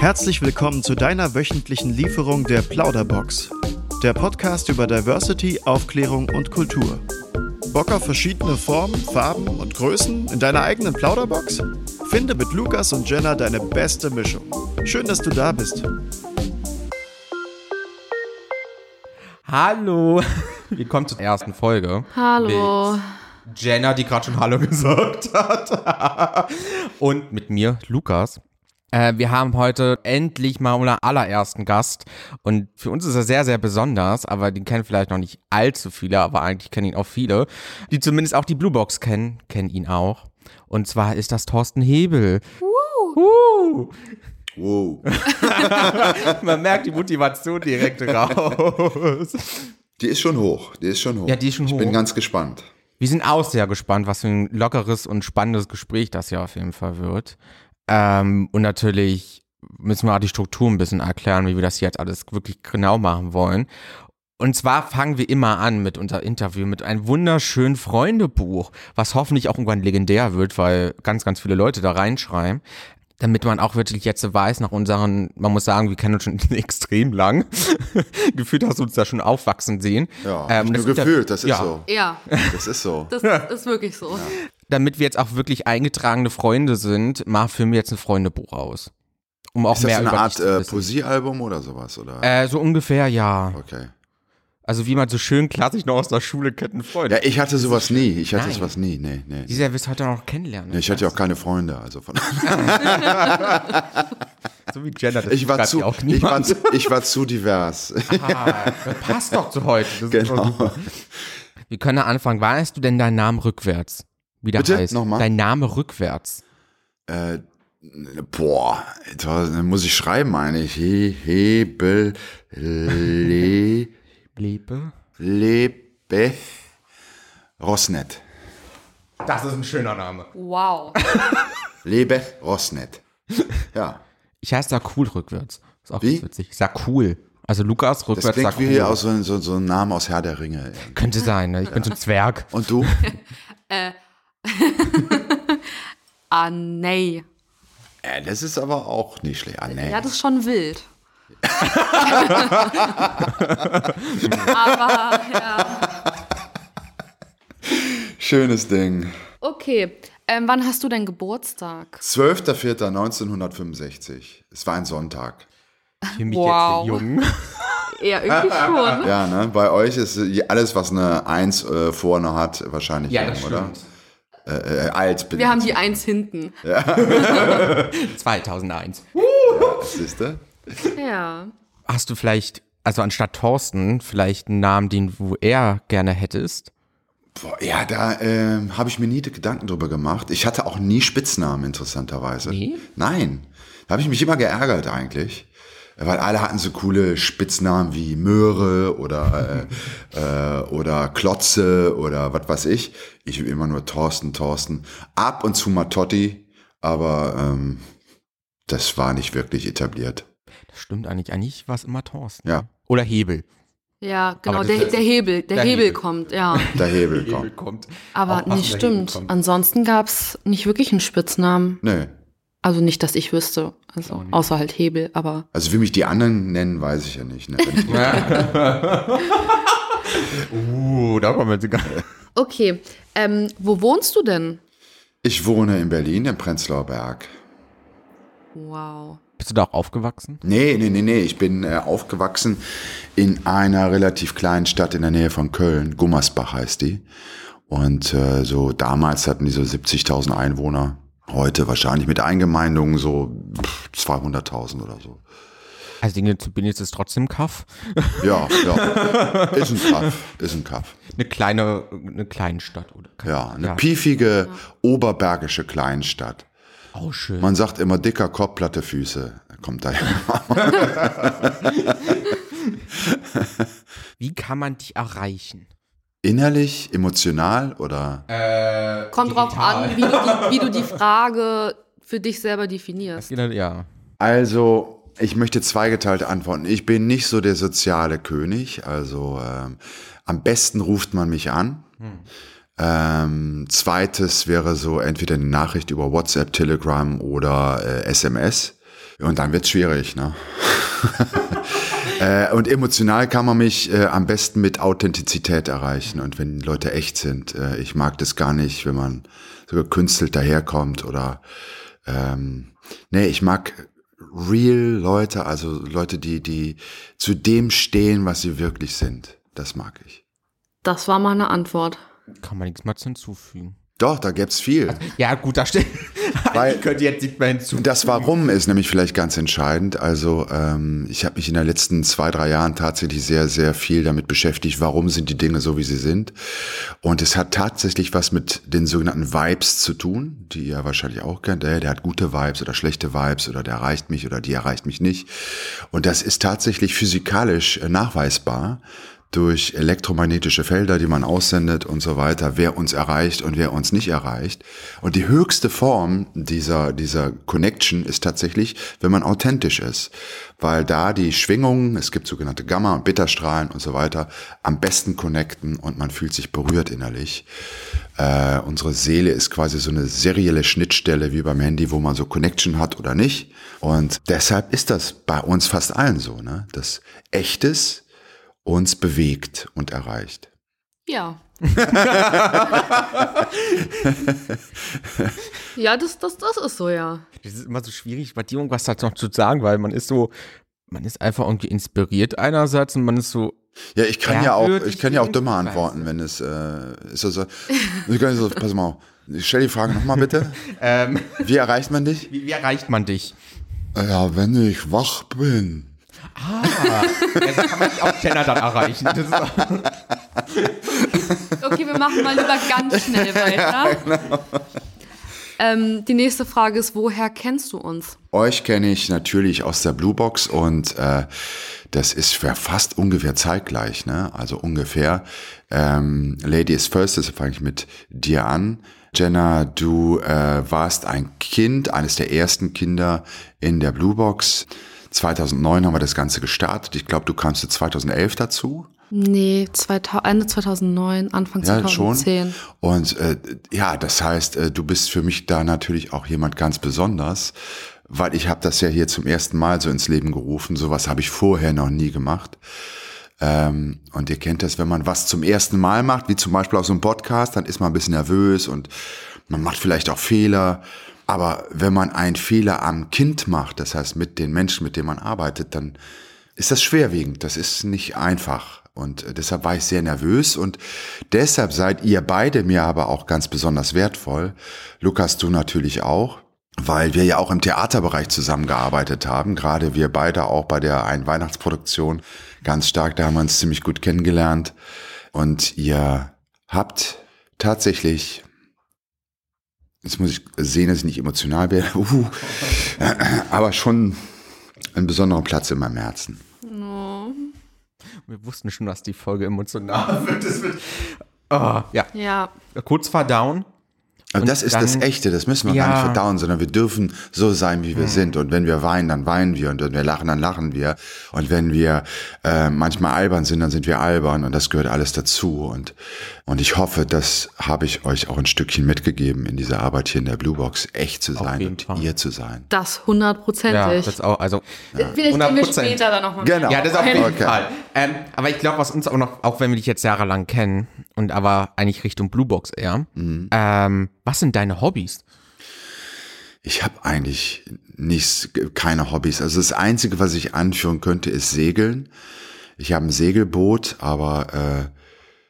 Herzlich willkommen zu deiner wöchentlichen Lieferung der Plauderbox, der Podcast über Diversity, Aufklärung und Kultur. Bock auf verschiedene Formen, Farben und Größen in deiner eigenen Plauderbox? Finde mit Lucas und Jenna deine beste Mischung. Schön, dass du da bist. Hallo. Willkommen zur ersten Folge. Hallo. Mit Jenna, die gerade schon Hallo gesagt hat. Und mit mir, Lucas. Wir haben heute endlich mal unseren allerersten Gast und für uns ist er sehr, sehr besonders, aber den kennen vielleicht noch nicht allzu viele, aber eigentlich kennen ihn auch viele, die zumindest auch die blu:boks kennen ihn auch. Und zwar ist das Thorsten Hebel. Wow. Man merkt die Motivation direkt raus. Die ist schon hoch. Ja, die ist schon hoch. Ich bin ganz gespannt. Wir sind auch sehr gespannt, was für ein lockeres und spannendes Gespräch das ja auf jeden Fall wird. Und natürlich müssen wir auch die Struktur ein bisschen erklären, wie wir das jetzt alles wirklich genau machen wollen. Und zwar fangen wir immer an mit unserem Interview, mit einem wunderschönen Freundebuch, was hoffentlich auch irgendwann legendär wird, weil ganz, ganz viele Leute da reinschreiben, damit man auch wirklich jetzt weiß, nach unseren, man muss sagen, wir kennen uns schon extrem lang, gefühlt hast du uns da schon aufwachsen sehen. Ja, das nur gefühlt, das ist so. Ja, das ist so. Das ist wirklich so. Ja. Damit wir jetzt auch wirklich eingetragene Freunde sind, filmen wir jetzt ein Freundebuch aus. Um auch ist das mehr eine Art Poesiealbum oder sowas? Oder? So ungefähr, ja. Okay. Also wie man so schön klassisch noch aus der Schule kennt, einen Freund. Ja, ich hatte sowas nie. Nee. Dieser Wiss hat er auch kennenlernen. Nee, ich hatte ja auch keine Freunde, also von so wie Jenna, das ich war zu divers. Ah, passt doch zu heute. Das genau. Ist super. Wir können anfangen. Weißt du denn deinen Namen rückwärts? Wie der Bitte? Heißt. Nochmal? Dein Name rückwärts. Da muss ich schreiben eigentlich. Hebel, Lebe, Rosnet. Das ist ein schöner Name. Wow. Lebe, Rosnet. Ja. Ich heiße da cool rückwärts. Ist auch ganz witzig. Ich sag cool. Also Lukas rückwärts sagt cool. Das klingt wie aus so ein Name aus Herr der Ringe. Könnte sein, ne? Ich bin so ein Zwerg. Und du? Anne. Das ist aber auch nicht schlecht. Anne. Ja, das ist schon wild. Aber, ja. Schönes Ding. Okay, wann hast du denn Geburtstag? 12.04.1965. Es war ein Sonntag. Für mich wow. Jetzt jung. Ja, irgendwie schon. Ja, ne? Bei euch ist alles, was eine 1 vorne hat, wahrscheinlich ja, jung, das oder? Alt bin wir haben die 1 hinten. Ja. 2001. Ja, siehst du? Ja. Hast du vielleicht, also anstatt Thorsten, vielleicht einen Namen, den du eher gerne hättest? Boah, ja, da habe ich mir nie Gedanken drüber gemacht. Ich hatte auch nie Spitznamen, interessanterweise. Nee? Nein. Da habe ich mich immer geärgert eigentlich. Weil alle hatten so coole Spitznamen wie Möhre oder Klotze oder was weiß ich. Ich bin immer nur Thorsten. Ab und zu mal Totti, aber das war nicht wirklich etabliert. Das stimmt eigentlich. Eigentlich war es immer Thorsten. Ja. Oder Hebel. Ja, genau. Der Hebel kommt. Aber nicht stimmt. Ansonsten gab es nicht wirklich einen Spitznamen. Nee. Also nicht, dass ich wüsste, also außer halt Hebel, aber... Also wie mich die anderen nennen, weiß ich ja nicht. Ne? Da kommen wir jetzt egal. Okay, wo wohnst du denn? Ich wohne in Berlin, im Prenzlauer Berg. Wow. Bist du da auch aufgewachsen? Nee. Ich bin aufgewachsen in einer relativ kleinen Stadt in der Nähe von Köln. Gummersbach heißt die. Und so damals hatten die so 70.000 Einwohner. Heute wahrscheinlich mit Eingemeindungen so 200.000 oder so. Also bin jetzt ist trotzdem Kaff? Ja. Ist ein Kaff. Eine Kleinstadt, oder? Ja, eine piefige oberbergische Kleinstadt. Oh, schön. Man sagt immer dicker Kopf, platte Füße. Kommt daher. Wie kann man dich erreichen? Innerlich, emotional oder? Kommt digital. Drauf an, wie du die Frage für dich selber definierst. Ja. Also, ich möchte zweigeteilte Antworten. Ich bin nicht so der soziale König. Also, am besten ruft man mich an. Zweites wäre so entweder eine Nachricht über WhatsApp, Telegram oder SMS. Und dann wird's schwierig, ne? Und emotional kann man mich am besten mit Authentizität erreichen. Und wenn Leute echt sind, ich mag das gar nicht, wenn man so gekünstelt daherkommt oder nee, ich mag real Leute, also Leute, die zu dem stehen, was sie wirklich sind. Das mag ich. Das war meine Antwort. Kann man nichts mehr hinzufügen. Doch, da gäbe es viel. Ja, gut, da steht. Ich könnte jetzt nicht mehr hinzufügen. Das Warum ist nämlich vielleicht ganz entscheidend. Also ich habe mich in den letzten 2-3 Jahren tatsächlich sehr, sehr viel damit beschäftigt, warum sind die Dinge so, wie sie sind. Und es hat tatsächlich was mit den sogenannten Vibes zu tun, die ihr wahrscheinlich auch kennt. Der hat gute Vibes oder schlechte Vibes oder der erreicht mich oder die erreicht mich nicht. Und das ist tatsächlich physikalisch nachweisbar. Durch elektromagnetische Felder, die man aussendet und so weiter, wer uns erreicht und wer uns nicht erreicht. Und die höchste Form dieser Connection ist tatsächlich, wenn man authentisch ist, weil da die Schwingungen, es gibt sogenannte Gamma- und Beta-Strahlen und so weiter, am besten connecten und man fühlt sich berührt innerlich. Unsere Seele ist quasi so eine serielle Schnittstelle wie beim Handy, wo man so Connection hat oder nicht. Und deshalb ist das bei uns fast allen so, ne? Das Echtes uns bewegt und erreicht. Ja. Ja, das ist so, ja. Das ist immer so schwierig, bei dir irgendwas halt noch zu sagen, weil man ist einfach irgendwie inspiriert einerseits und man ist so. Ja, ich kann ja auch dumme antworten, wenn es ist also, pass mal auf, ich stell die Frage nochmal bitte. Wie erreicht man dich? Wie erreicht man dich? Ja, wenn ich wach bin. Ja, so kann man nicht auch Jenna dann erreichen. Das ist auch okay, wir machen mal lieber ganz schnell weiter. Ja, genau. Die nächste Frage ist, woher kennst du uns? Euch kenne ich natürlich aus der blu:boks und das ist fast ungefähr zeitgleich, ne? Also ungefähr. Ladies first, deshalb fange ich mit dir an. Jenna, du warst ein Kind, eines der ersten Kinder in der blu:boks. 2009 haben wir das Ganze gestartet. Ich glaube, du kamst 2011 dazu. Nee, Ende 2009, Anfang 2010. Schon. Und ja, das heißt, du bist für mich da natürlich auch jemand ganz besonders, weil ich habe das ja hier zum ersten Mal so ins Leben gerufen. Sowas habe ich vorher noch nie gemacht. Und ihr kennt das, wenn man was zum ersten Mal macht, wie zum Beispiel auf so einem Podcast, dann ist man ein bisschen nervös und man macht vielleicht auch Fehler. Aber wenn man einen Fehler am Kind macht, das heißt mit den Menschen, mit denen man arbeitet, dann ist das schwerwiegend, das ist nicht einfach. Und deshalb war ich sehr nervös und deshalb seid ihr beide mir aber auch ganz besonders wertvoll. Lucas, du natürlich auch, weil wir ja auch im Theaterbereich zusammengearbeitet haben. Gerade wir beide auch bei der einen Weihnachtsproduktion ganz stark, da haben wir uns ziemlich gut kennengelernt. Und ihr habt tatsächlich... Jetzt muss ich sehen, dass ich nicht emotional werde. Aber schon einen besonderen Platz in meinem Herzen. Oh. Wir wussten schon, dass die Folge emotional wird. Oh, ja. Kurz verdauen. Aber das ist dann, das Echte, das müssen wir gar nicht verdauen, sondern wir dürfen so sein, wie wir sind. Und wenn wir weinen, dann weinen wir. Und wenn wir lachen, dann lachen wir. Und wenn wir manchmal albern sind, dann sind wir albern. Und das gehört alles dazu. Und ich hoffe, das habe ich euch auch ein Stückchen mitgegeben in dieser Arbeit hier in der blu:boks, echt zu sein und ihr zu sein. Das 100%. Ja, das auch. Also, vielleicht gehen wir später dann nochmal. Genau. Ja, das auf jeden Fall. Aber ich glaube, was uns auch noch, auch wenn wir dich jetzt jahrelang kennen, und aber eigentlich Richtung blu:boks eher, was sind deine Hobbys? Ich habe eigentlich keine Hobbys. Also das Einzige, was ich anführen könnte, ist Segeln. Ich habe ein Segelboot, aber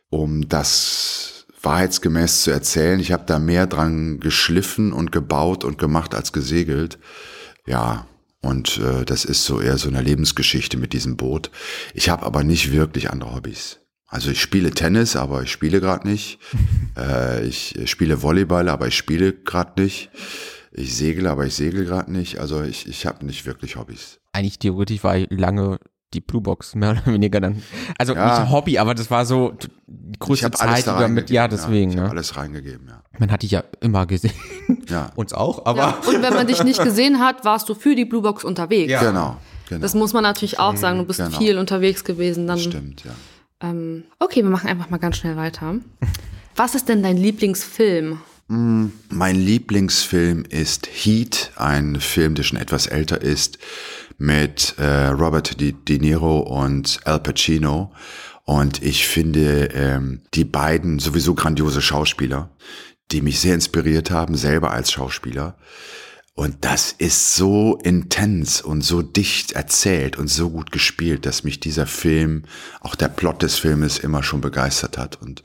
um das wahrheitsgemäß zu erzählen, ich habe da mehr dran geschliffen und gebaut und gemacht als gesegelt. Ja, und das ist so eher so eine Lebensgeschichte mit diesem Boot. Ich habe aber nicht wirklich andere Hobbys. Also ich spiele Tennis, aber ich spiele gerade nicht. Ich spiele Volleyball, aber ich spiele gerade nicht. Ich segle, aber ich segle gerade nicht. Also ich habe nicht wirklich Hobbys. Eigentlich theoretisch war ich lange die blu:boks, mehr oder weniger dann. Also nicht ein Hobby, aber das war so die größte Zeit über mit, ja, deswegen. Ja, ich habe alles reingegeben, ja. Man hat dich ja immer gesehen. Ja. Uns auch, aber. Ja, und wenn man dich nicht gesehen hat, warst du für die blu:boks unterwegs. Ja. Genau. Das muss man natürlich auch sagen. Du bist viel unterwegs gewesen. Dann. Stimmt, ja. Okay, wir machen einfach mal ganz schnell weiter. Was ist denn dein Lieblingsfilm? Mein Lieblingsfilm ist Heat, ein Film, der schon etwas älter ist, mit Robert De Niro und Al Pacino. Und ich finde die beiden sowieso grandiose Schauspieler, die mich sehr inspiriert haben, selber als Schauspieler. Und das ist so intens und so dicht erzählt und so gut gespielt, dass mich dieser Film, auch der Plot des Filmes, immer schon begeistert hat. Und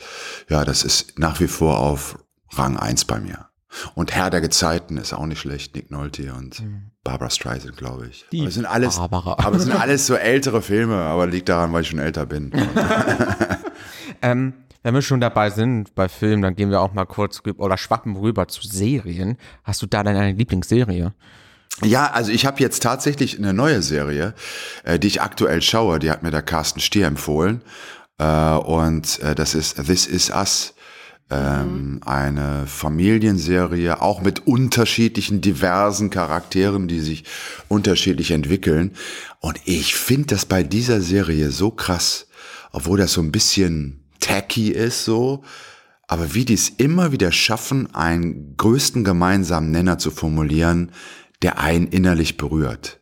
ja, das ist nach wie vor auf Rang 1 bei mir. Und Herr der Gezeiten ist auch nicht schlecht, Nick Nolte und Barbara Streisand, glaube ich. Die aber es sind alles so ältere Filme, aber liegt daran, weil ich schon älter bin. Wenn wir schon dabei sind bei Filmen, dann gehen wir auch mal kurz oder schwappen rüber zu Serien. Hast du da deine Lieblingsserie? Ja, also ich habe jetzt tatsächlich eine neue Serie, die ich aktuell schaue. Die hat mir der Carsten Stier empfohlen. Und das ist This Is Us. Eine Familienserie, auch mit unterschiedlichen, diversen Charakteren, die sich unterschiedlich entwickeln. Und ich finde das bei dieser Serie so krass, obwohl das so ein bisschen tacky ist so, aber wie die es immer wieder schaffen, einen größten gemeinsamen Nenner zu formulieren, der einen innerlich berührt.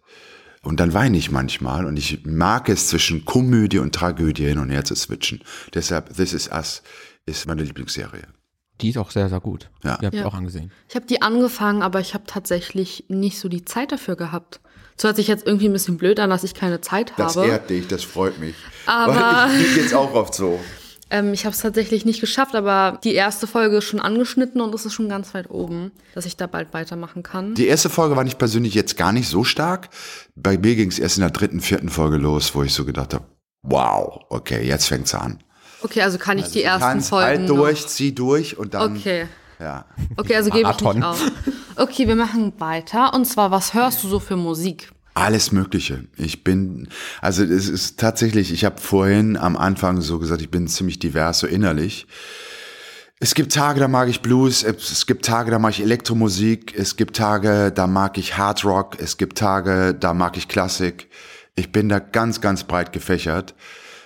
Und dann weine ich manchmal und ich mag es, zwischen Komödie und Tragödie hin und her zu switchen. Deshalb This Is Us ist meine Lieblingsserie. Die ist auch sehr, sehr gut. Ja. Die habe ich auch angesehen. Ich habe die angefangen, aber ich habe tatsächlich nicht so die Zeit dafür gehabt. Das hört sich jetzt irgendwie ein bisschen blöd an, dass ich keine Zeit habe. Das ehrt dich, das freut mich. Aber ich geht's auch oft so. Ich habe es tatsächlich nicht geschafft, aber die erste Folge ist schon angeschnitten und es ist schon ganz weit oben, dass ich da bald weitermachen kann. Die erste Folge war ich persönlich jetzt gar nicht so stark. Bei mir ging es erst in der 3., 4. Folge los, wo ich so gedacht habe, wow, okay, jetzt fängt's an. Okay, also kann ich die ersten Folgen halt durch, zieh durch und dann... Okay. Ja. Okay, also gebe ich nicht auf. Okay, wir machen weiter. Und zwar, was hörst du so für Musik? Alles Mögliche. Also es ist tatsächlich, ich habe vorhin am Anfang so gesagt, ich bin ziemlich divers, so innerlich. Es gibt Tage, da mag ich Blues, es gibt Tage, da mag ich Elektromusik, es gibt Tage, da mag ich Hard Rock, es gibt Tage, da mag ich Klassik. Ich bin da ganz, ganz breit gefächert.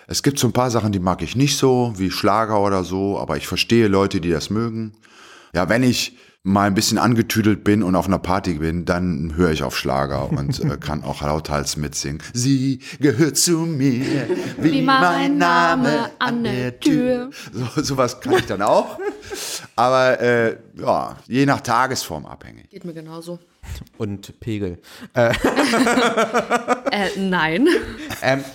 Es gibt so ein paar Sachen, die mag ich nicht so, wie Schlager oder so, aber ich verstehe Leute, die das mögen. Ja, wenn ich mal ein bisschen angetüdelt bin und auf einer Party bin, dann höre ich auf Schlager und kann auch lauthals mitsingen. Sie gehört zu mir, wie mein Name an der Tür. Sowas kann ich dann auch. Aber ja, je nach Tagesform abhängig. Geht mir genauso. Und Pegel. Nein.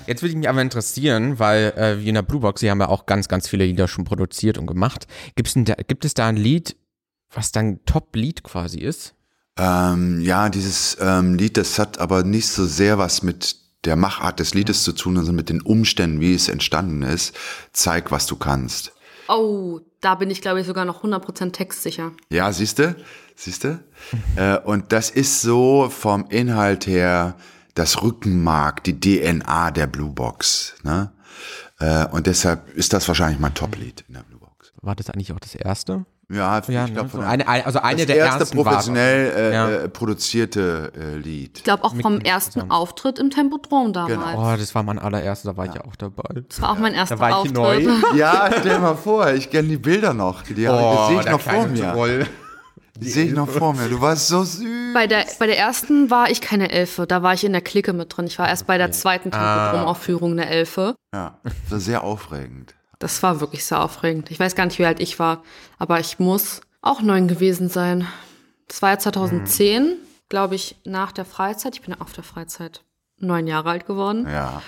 Jetzt würde ich mich aber interessieren, weil wie in der blu:boks, die haben ja auch ganz, ganz viele Lieder schon produziert und gemacht. Gibt es da ein Lied, was dein Top-Lied quasi ist? Ja, dieses Lied, das hat aber nicht so sehr was mit der Machart des Liedes zu tun, sondern mit den Umständen, wie es entstanden ist. Zeig, was du kannst. Oh, da bin ich, glaube ich, sogar noch 100% textsicher. Ja, siehste? Und das ist so vom Inhalt her das Rückenmark, die DNA der blu:boks. Ne? Und deshalb ist das wahrscheinlich mein Top-Lied in der blu:boks. War das eigentlich auch das erste? Ja, ich glaube, so eine der ersten. Das erste professionell produzierte Lied. Ich glaube auch vom ersten Auftritt im Tempodrom damals. Genau. Oh, das war mein allererster, da war ich ja auch dabei. Das war auch mein erster Auftritt. Da war ich neu. Ja, stell dir mal vor, ich kenne die Bilder noch. Die sehe ich noch vor mir. Die sehe ich noch vor mir, du warst so süß. Bei der ersten war ich keine Elfe, da war ich in der Clique mit drin. Ich war erst bei der zweiten Tempodrom-Aufführung eine Elfe. Ja, das war sehr aufregend. Das war wirklich sehr aufregend. Ich weiß gar nicht, wie alt ich war, aber ich muss auch 9 gewesen sein. Das war ja 2010, glaube ich, nach der Freizeit. Ich bin ja auf der Freizeit 9 Jahre alt geworden. Ja.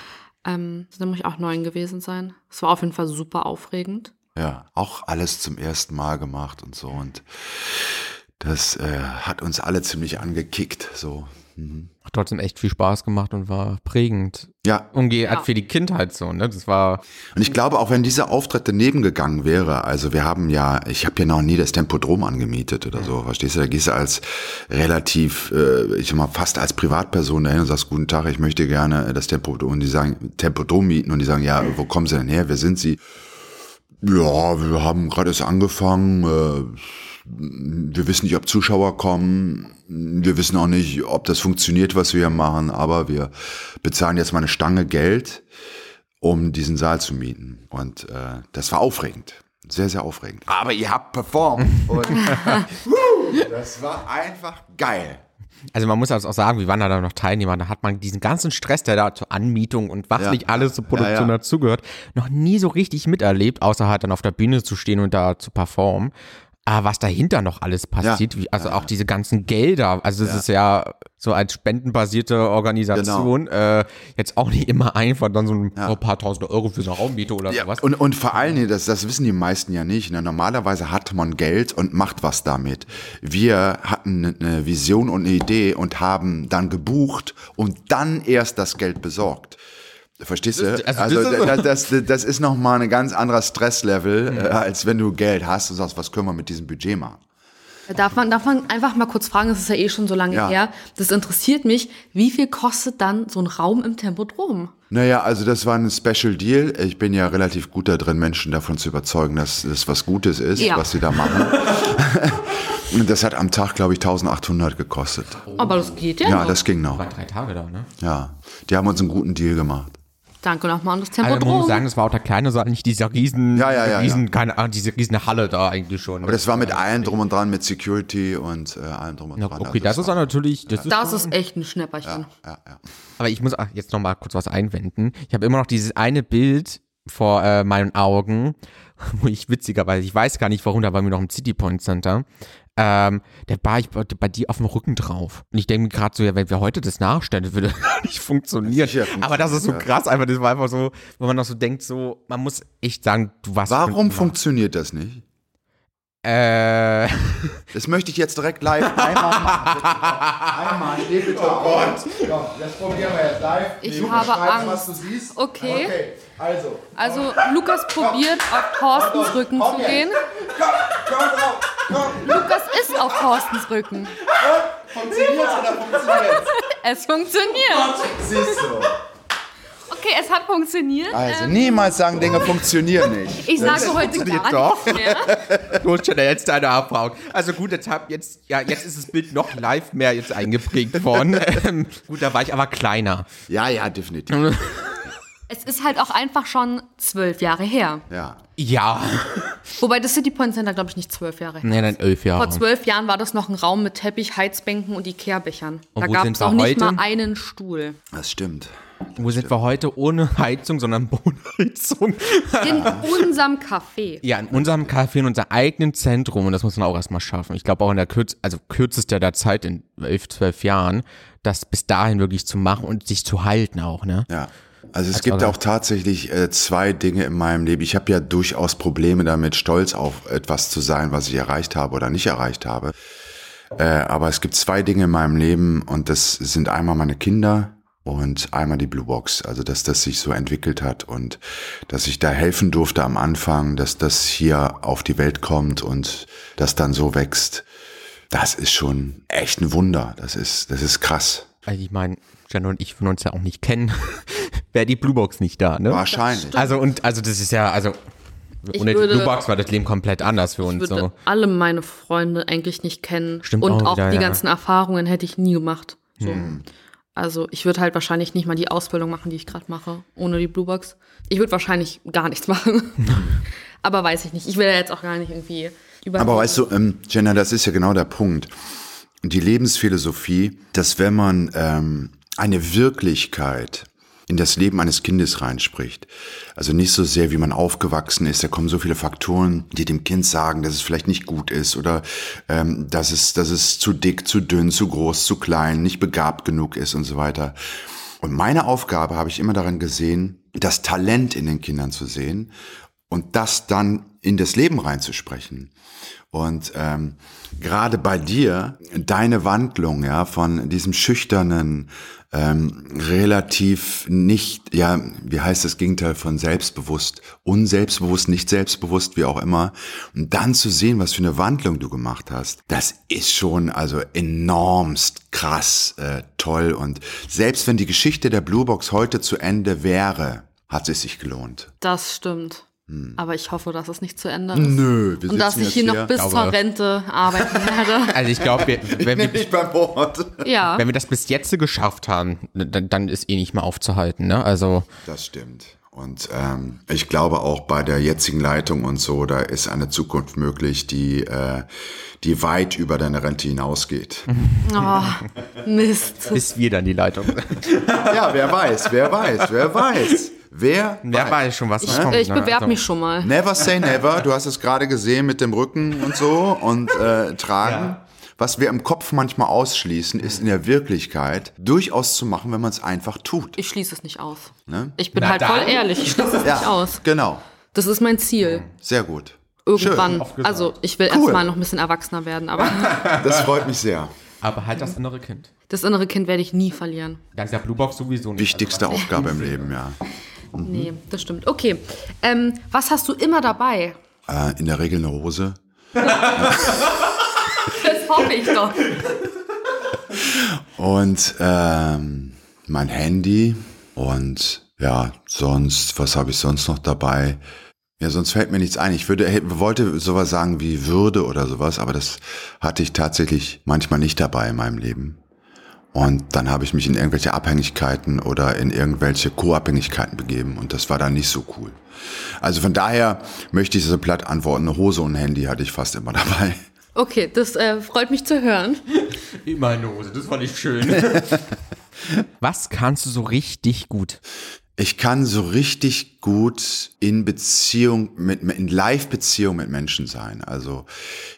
Dann muss ich auch 9 gewesen sein. Es war auf jeden Fall super aufregend. Ja, auch alles zum ersten Mal gemacht und so. Und das hat uns alle ziemlich angekickt, so. Hat trotzdem echt viel Spaß gemacht und war prägend. Ja. Hat für die Kindheit so, ne? Das war. Und ich glaube, auch wenn dieser Auftritt daneben gegangen wäre, also ich habe ja noch nie das Tempodrom angemietet oder so, verstehst du? Da gehst du als relativ, ich sag mal, fast als Privatperson dahin und sagst, guten Tag, ich möchte gerne das Tempodrom, und die sagen, Tempodrom mieten, und die sagen, ja, wo kommen sie denn her? Wer sind sie? Ja, wir haben gerade erst angefangen, wir wissen nicht, ob Zuschauer kommen, wir wissen auch nicht, ob das funktioniert, was wir hier machen, aber wir bezahlen jetzt mal eine Stange Geld, um diesen Saal zu mieten. Und das war aufregend. Sehr, sehr aufregend. Aber ihr habt performt. Und das war einfach geil. Also man muss also auch sagen, wir waren da noch Teilnehmer, da hat man diesen ganzen Stress, der da zur Anmietung und was nicht alles zur Produktion dazugehört, noch nie so richtig miterlebt, außer halt dann auf der Bühne zu stehen und da zu performen. Aber was dahinter noch alles passiert, auch diese ganzen Gelder, also es ist ja so als spendenbasierte Organisation jetzt auch nicht immer einfach, dann so ein paar tausend Euro für so eine Raummiete oder sowas. Und vor allen Dingen, das wissen die meisten ja nicht, ne? Normalerweise hat man Geld und macht was damit. Wir hatten eine Vision und eine Idee und haben dann gebucht und dann erst das Geld besorgt. Verstehst du? Also das ist nochmal ein ganz anderer Stresslevel, als wenn du Geld hast und sagst, was können wir mit diesem Budget machen? Darf man einfach mal kurz fragen, das ist ja eh schon so lange her, das interessiert mich, wie viel kostet dann so ein Raum im Tempodrom? Naja, also das war ein Special Deal, ich bin ja relativ gut da drin, Menschen davon zu überzeugen, dass das was Gutes ist, was sie da machen. Und das hat am Tag, glaube ich, 1.800 gekostet. Oh. Aber das geht ja noch. Ja, das ging noch. War 3 Tage da, ne? Ja, die haben uns einen guten Deal gemacht. Danke nochmal an das Tempodrom. Also man muss sagen, das war auch der kleine Saal, nicht dieser riesen, diese riesen Halle da eigentlich schon. Aber das war mit allem drum und dran, mit Security und allem drum und dran. Okay, also das ist auch natürlich... Das ist echt ein Schnäpperchen. Ja. Aber ich muss jetzt nochmal kurz was einwenden. Ich habe immer noch dieses eine Bild vor meinen Augen, wo ich witzigerweise, ich weiß gar nicht warum, da waren wir noch im City Point Center, da war ich bei dir auf dem Rücken drauf. Und ich denke mir gerade so, ja, wenn wir heute das nachstellen, würde das nicht funktionieren. Aber das ist so krass, einfach, das war einfach so, wo man noch so denkt, so, man muss echt sagen, du warst... Warum funktioniert das nicht? Das möchte ich jetzt direkt live einmal machen. Einmal, nee, bitte. Oh Gott. Komm, das probieren wir jetzt live. Ich habe Angst. Was du siehst. Okay. Also Lucas probiert, auf Thorstens Rücken zu gehen. Komm. Lucas ist auf Thorstens Rücken. Funktioniert's oder funktioniert's? Es funktioniert. Gott, siehst du. Okay, es hat funktioniert. Also niemals sagen, Dinge funktionieren nicht. Ich sage heute gar nichts mehr. Du hast schon jetzt deine Erfahrung. Also gut, jetzt ist das Bild noch live mehr jetzt eingeprägt worden. Gut, da war ich aber kleiner. Ja, definitiv. Es ist halt auch einfach schon 12 Jahre her. Ja. Wobei das City Point Center, glaube ich, nicht 12 Jahre her. Nee, dann 11 Jahre. Vor 12 Jahren war das noch ein Raum mit Teppich, Heizbänken und Ikea-Bechern. Da gab es auch nicht mal einen Stuhl. Das stimmt. Wo sind wir heute? Ohne Heizung, sondern ohne Heizung. In unserem Café. Ja, in unserem Café, in unserem eigenen Zentrum. Und das muss man auch erstmal schaffen. Ich glaube auch in der kürzester der Zeit, in 11, 12 Jahren, das bis dahin wirklich zu machen und sich zu halten auch, ne? Ja. Also es gibt auch tatsächlich 2 Dinge in meinem Leben. Ich habe ja durchaus Probleme damit, stolz auf etwas zu sein, was ich erreicht habe oder nicht erreicht habe. Aber es gibt 2 Dinge in meinem Leben und das sind einmal meine Kinder und einmal die blu:boks, also dass das sich so entwickelt hat und dass ich da helfen durfte am Anfang, dass das hier auf die Welt kommt und das dann so wächst. Das ist schon echt ein Wunder, das ist krass. Also ich meine, Jenna und ich würden uns ja auch nicht kennen, wäre die blu:boks nicht da, ne? Wahrscheinlich. Also das ist ja, ohne die blu:boks war das Leben komplett anders für uns. Ich würde alle meine Freunde eigentlich nicht kennen. Stimmt, und auch die ganzen Erfahrungen hätte ich nie gemacht. So. Also ich würde halt wahrscheinlich nicht mal die Ausbildung machen, die ich gerade mache, ohne die blu:boks. Ich würde wahrscheinlich gar nichts machen. Aber weiß ich nicht. Ich will ja jetzt auch gar nicht irgendwie über. Aber weißt du, Jenna, das ist ja genau der Punkt. Die Lebensphilosophie, dass wenn man eine Wirklichkeit in das Leben eines Kindes reinspricht, also nicht so sehr, wie man aufgewachsen ist, da kommen so viele Faktoren, die dem Kind sagen, dass es vielleicht nicht gut ist oder dass es zu dick, zu dünn, zu groß, zu klein, nicht begabt genug ist und so weiter. Und meine Aufgabe habe ich immer daran gesehen, das Talent in den Kindern zu sehen und das dann in das Leben reinzusprechen. Und gerade bei dir, deine Wandlung von diesem schüchternen, relativ nicht, wie heißt das Gegenteil von selbstbewusst, unselbstbewusst, nicht selbstbewusst, wie auch immer, und dann zu sehen, was für eine Wandlung du gemacht hast, das ist schon also enormst krass toll. Und selbst wenn die Geschichte der blu:boks heute zu Ende wäre, hat es sich gelohnt. Das stimmt. Aber ich hoffe, dass es nicht zu Ende ist. Nö, wir und dass ich hier noch bis zur Rente arbeiten werde. Also ich glaube, wenn wir das bis jetzt geschafft haben, dann ist eh nicht mehr aufzuhalten. Ne? Also das stimmt. Und ich glaube auch bei der jetzigen Leitung und so, da ist eine Zukunft möglich, die weit über deine Rente hinausgeht. Oh, Mist. Bis wir dann die Leitung. Ja, wer weiß. Wer weiß schon, was kommt. Ich bewerbe mich schon mal. Never say never. Du hast es gerade gesehen mit dem Rücken und so und tragen. Ja. Was wir im Kopf manchmal ausschließen, ist in der Wirklichkeit durchaus zu machen, wenn man es einfach tut. Ich schließe es nicht aus. Ne? Ich bin voll ehrlich, ich schließe es nicht aus. Genau. Das ist mein Ziel. Sehr gut. Irgendwann. Also ich will erstmal noch ein bisschen erwachsener werden. Aber das freut mich sehr. Aber halt das innere Kind. Das innere Kind werde ich nie verlieren. Ganz der blu:boks sowieso nicht. Wichtigste Aufgabe im Leben, ja. Mhm. Nee, das stimmt. Okay, was hast du immer dabei? In der Regel eine Hose. Das hoffe ich doch. Und mein Handy und ja, sonst, was habe ich sonst noch dabei? Ja, sonst fällt mir nichts ein. Ich wollte sowas sagen wie Würde oder sowas, aber das hatte ich tatsächlich manchmal nicht dabei in meinem Leben. Und dann habe ich mich in irgendwelche Abhängigkeiten oder in irgendwelche Co-Abhängigkeiten begeben und das war dann nicht so cool. Also von daher möchte ich so platt antworten, eine Hose und ein Handy hatte ich fast immer dabei. Okay, das freut mich zu hören. Immer eine Hose, das fand ich schön. Was kannst du so richtig gut? Ich kann so richtig gut in Live-Beziehung mit Menschen sein. Also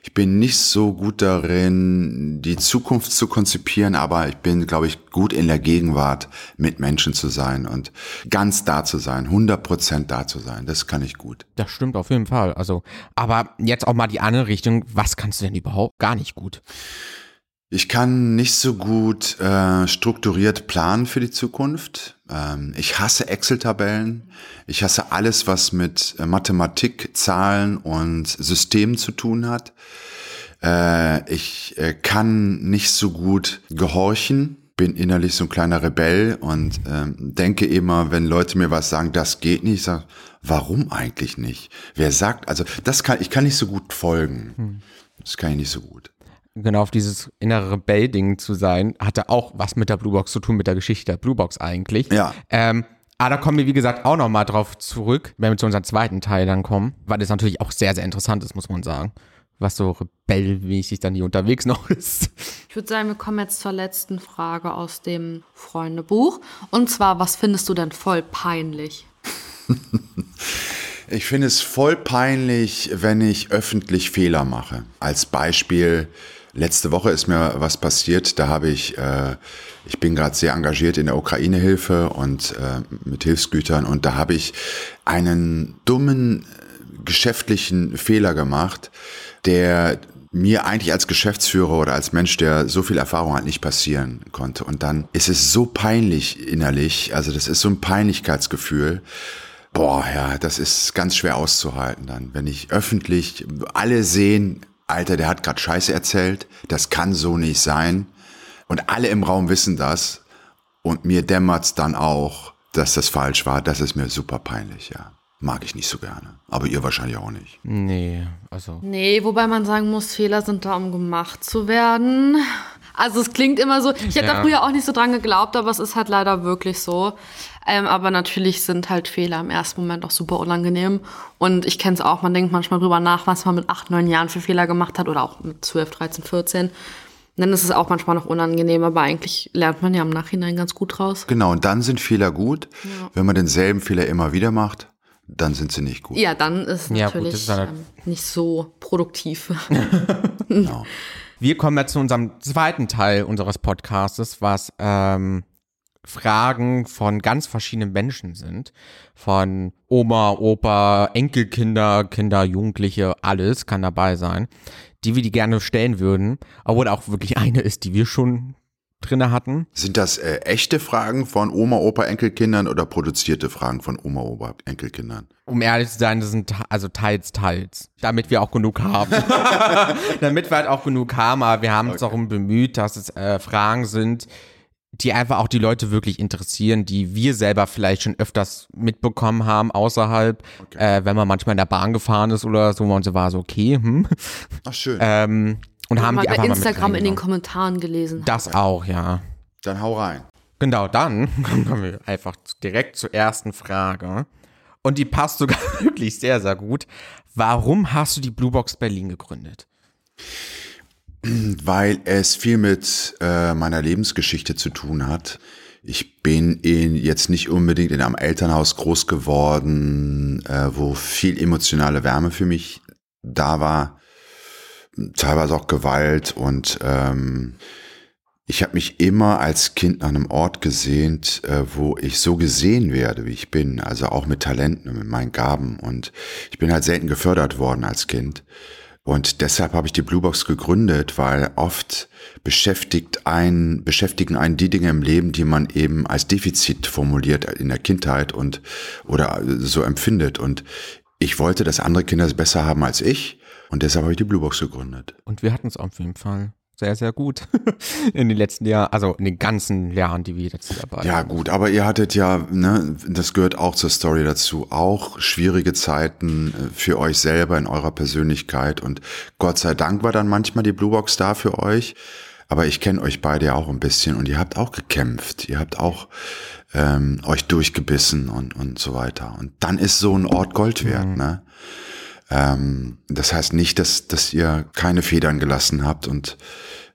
ich bin nicht so gut darin, die Zukunft zu konzipieren, aber ich bin, glaube ich, gut in der Gegenwart mit Menschen zu sein und ganz da zu sein, 100% da zu sein. Das kann ich gut. Das stimmt auf jeden Fall. Also, aber jetzt auch mal die andere Richtung. Was kannst du denn überhaupt gar nicht gut? Ich kann nicht so gut strukturiert planen für die Zukunft. Ich hasse Excel-Tabellen. Ich hasse alles, was mit Mathematik, Zahlen und Systemen zu tun hat. Ich kann nicht so gut gehorchen. Bin innerlich so ein kleiner Rebell und denke immer, wenn Leute mir was sagen, das geht nicht, ich sage, warum eigentlich nicht? Wer sagt, also ich kann nicht so gut folgen. Das kann ich nicht so gut. Genau, auf dieses innere Rebell-Ding zu sein, hatte auch was mit der blu:boks zu tun, mit der Geschichte der blu:boks eigentlich. Ja. Da kommen wir, wie gesagt, auch nochmal drauf zurück, wenn wir zu unserem zweiten Teil dann kommen, weil das natürlich auch sehr, sehr interessant ist, muss man sagen, was so rebellmäßig dann hier unterwegs noch ist. Ich würde sagen, wir kommen jetzt zur letzten Frage aus dem Freundebuch. Und zwar, was findest du denn voll peinlich? Ich finde es voll peinlich, wenn ich öffentlich Fehler mache. Als Beispiel... Letzte Woche ist mir was passiert, da habe ich bin gerade sehr engagiert in der Ukraine-Hilfe und mit Hilfsgütern und da habe ich einen dummen geschäftlichen Fehler gemacht, der mir eigentlich als Geschäftsführer oder als Mensch, der so viel Erfahrung hat, nicht passieren konnte. Und dann ist es so peinlich innerlich, also das ist so ein Peinlichkeitsgefühl. Boah, ja, das ist ganz schwer auszuhalten dann, wenn ich öffentlich alle sehen, Alter, der hat gerade Scheiße erzählt, das kann so nicht sein. Und alle im Raum wissen das. Und mir dämmert's dann auch, dass das falsch war. Das ist mir super peinlich, ja. Mag ich nicht so gerne. Aber ihr wahrscheinlich auch nicht. Nee, also. Nee, wobei man sagen muss, Fehler sind da, um gemacht zu werden. Also es klingt immer so, ich hätte da früher auch nicht so dran geglaubt, aber es ist halt leider wirklich so. Aber natürlich sind halt Fehler im ersten Moment auch super unangenehm. Und ich kenne es auch, man denkt manchmal drüber nach, was man mit 8, 9 Jahren für Fehler gemacht hat oder auch mit 12, 13, 14. Dann ist es auch manchmal noch unangenehm, aber eigentlich lernt man ja im Nachhinein ganz gut raus. Genau, und dann sind Fehler gut. Ja. Wenn man denselben Fehler immer wieder macht, dann sind sie nicht gut. Ja, dann ist es natürlich nicht so produktiv. Genau. Wir kommen jetzt zu unserem zweiten Teil unseres Podcastes, was Fragen von ganz verschiedenen Menschen sind. Von Oma, Opa, Enkelkinder, Kinder, Jugendliche, alles kann dabei sein, die wir gerne stellen würden. Obwohl auch wirklich eine ist, die wir schon drinne hatten. Sind das echte Fragen von Oma, Opa, Enkelkindern oder produzierte Fragen von Oma, Opa, Enkelkindern? Um ehrlich zu sein, das sind also teils. Damit wir auch genug haben. Damit wir halt auch genug haben, aber wir haben uns darum bemüht, dass es Fragen sind, die einfach auch die Leute wirklich interessieren, die wir selber vielleicht schon öfters mitbekommen haben außerhalb, wenn man manchmal in der Bahn gefahren ist oder so, man war so, Ach, schön. Und haben die einfach bei Instagram in den Kommentaren gelesen. Das auch, ja. Dann hau rein. Genau, dann kommen wir einfach direkt zur ersten Frage. und die passt sogar wirklich sehr, sehr gut. Warum hast du die blu:boks Berlin gegründet? Weil es viel mit meiner Lebensgeschichte zu tun hat. Ich bin jetzt nicht unbedingt in einem Elternhaus groß geworden, wo viel emotionale Wärme für mich da war. Teilweise auch Gewalt, und ich habe mich immer als Kind nach einem Ort gesehnt, wo ich so gesehen werde, wie ich bin, also auch mit Talenten und mit meinen Gaben, und ich bin halt selten gefördert worden als Kind. Und deshalb habe ich die blu:boks gegründet, weil oft beschäftigen einen die Dinge im Leben, die man eben als Defizit formuliert in der Kindheit und oder so empfindet. Und ich wollte, dass andere Kinder es besser haben als ich, und deshalb habe ich die blu:boks gegründet. Und wir hatten es auf jeden Fall sehr, sehr gut in den letzten Jahren, also in den ganzen Jahren, die wir jetzt dabei sind. Ja gut, aber ihr hattet ja, ne, das gehört auch zur Story dazu, auch schwierige Zeiten für euch selber in eurer Persönlichkeit, und Gott sei Dank war dann manchmal die blu:boks da für euch, aber ich kenne euch beide ja auch ein bisschen, und ihr habt auch gekämpft, ihr habt auch euch durchgebissen und so weiter, und dann ist so ein Ort Gold wert, ne? Das heißt nicht, dass ihr keine Federn gelassen habt und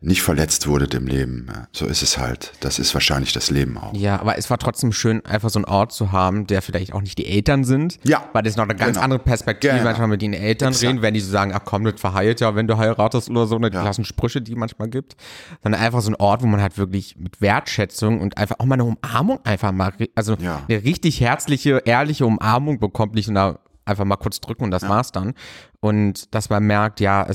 nicht verletzt wurdet im Leben. So ist es halt. Das ist wahrscheinlich das Leben auch. Ja, aber es war trotzdem schön, einfach so einen Ort zu haben, der vielleicht auch nicht die Eltern sind. Ja. Weil das ist noch eine ganz andere Perspektive, manchmal mit den Eltern reden, wenn die so sagen, ach komm, das verheilt ja, wenn du heiratest oder so, eine klassen Sprüche, die es manchmal gibt. Sondern einfach so ein Ort, wo man halt wirklich mit Wertschätzung und einfach auch mal eine Umarmung einfach mal, also eine richtig herzliche, ehrliche Umarmung bekommt, nicht so eine einfach mal kurz drücken und das war's dann. Und dass man merkt, ja,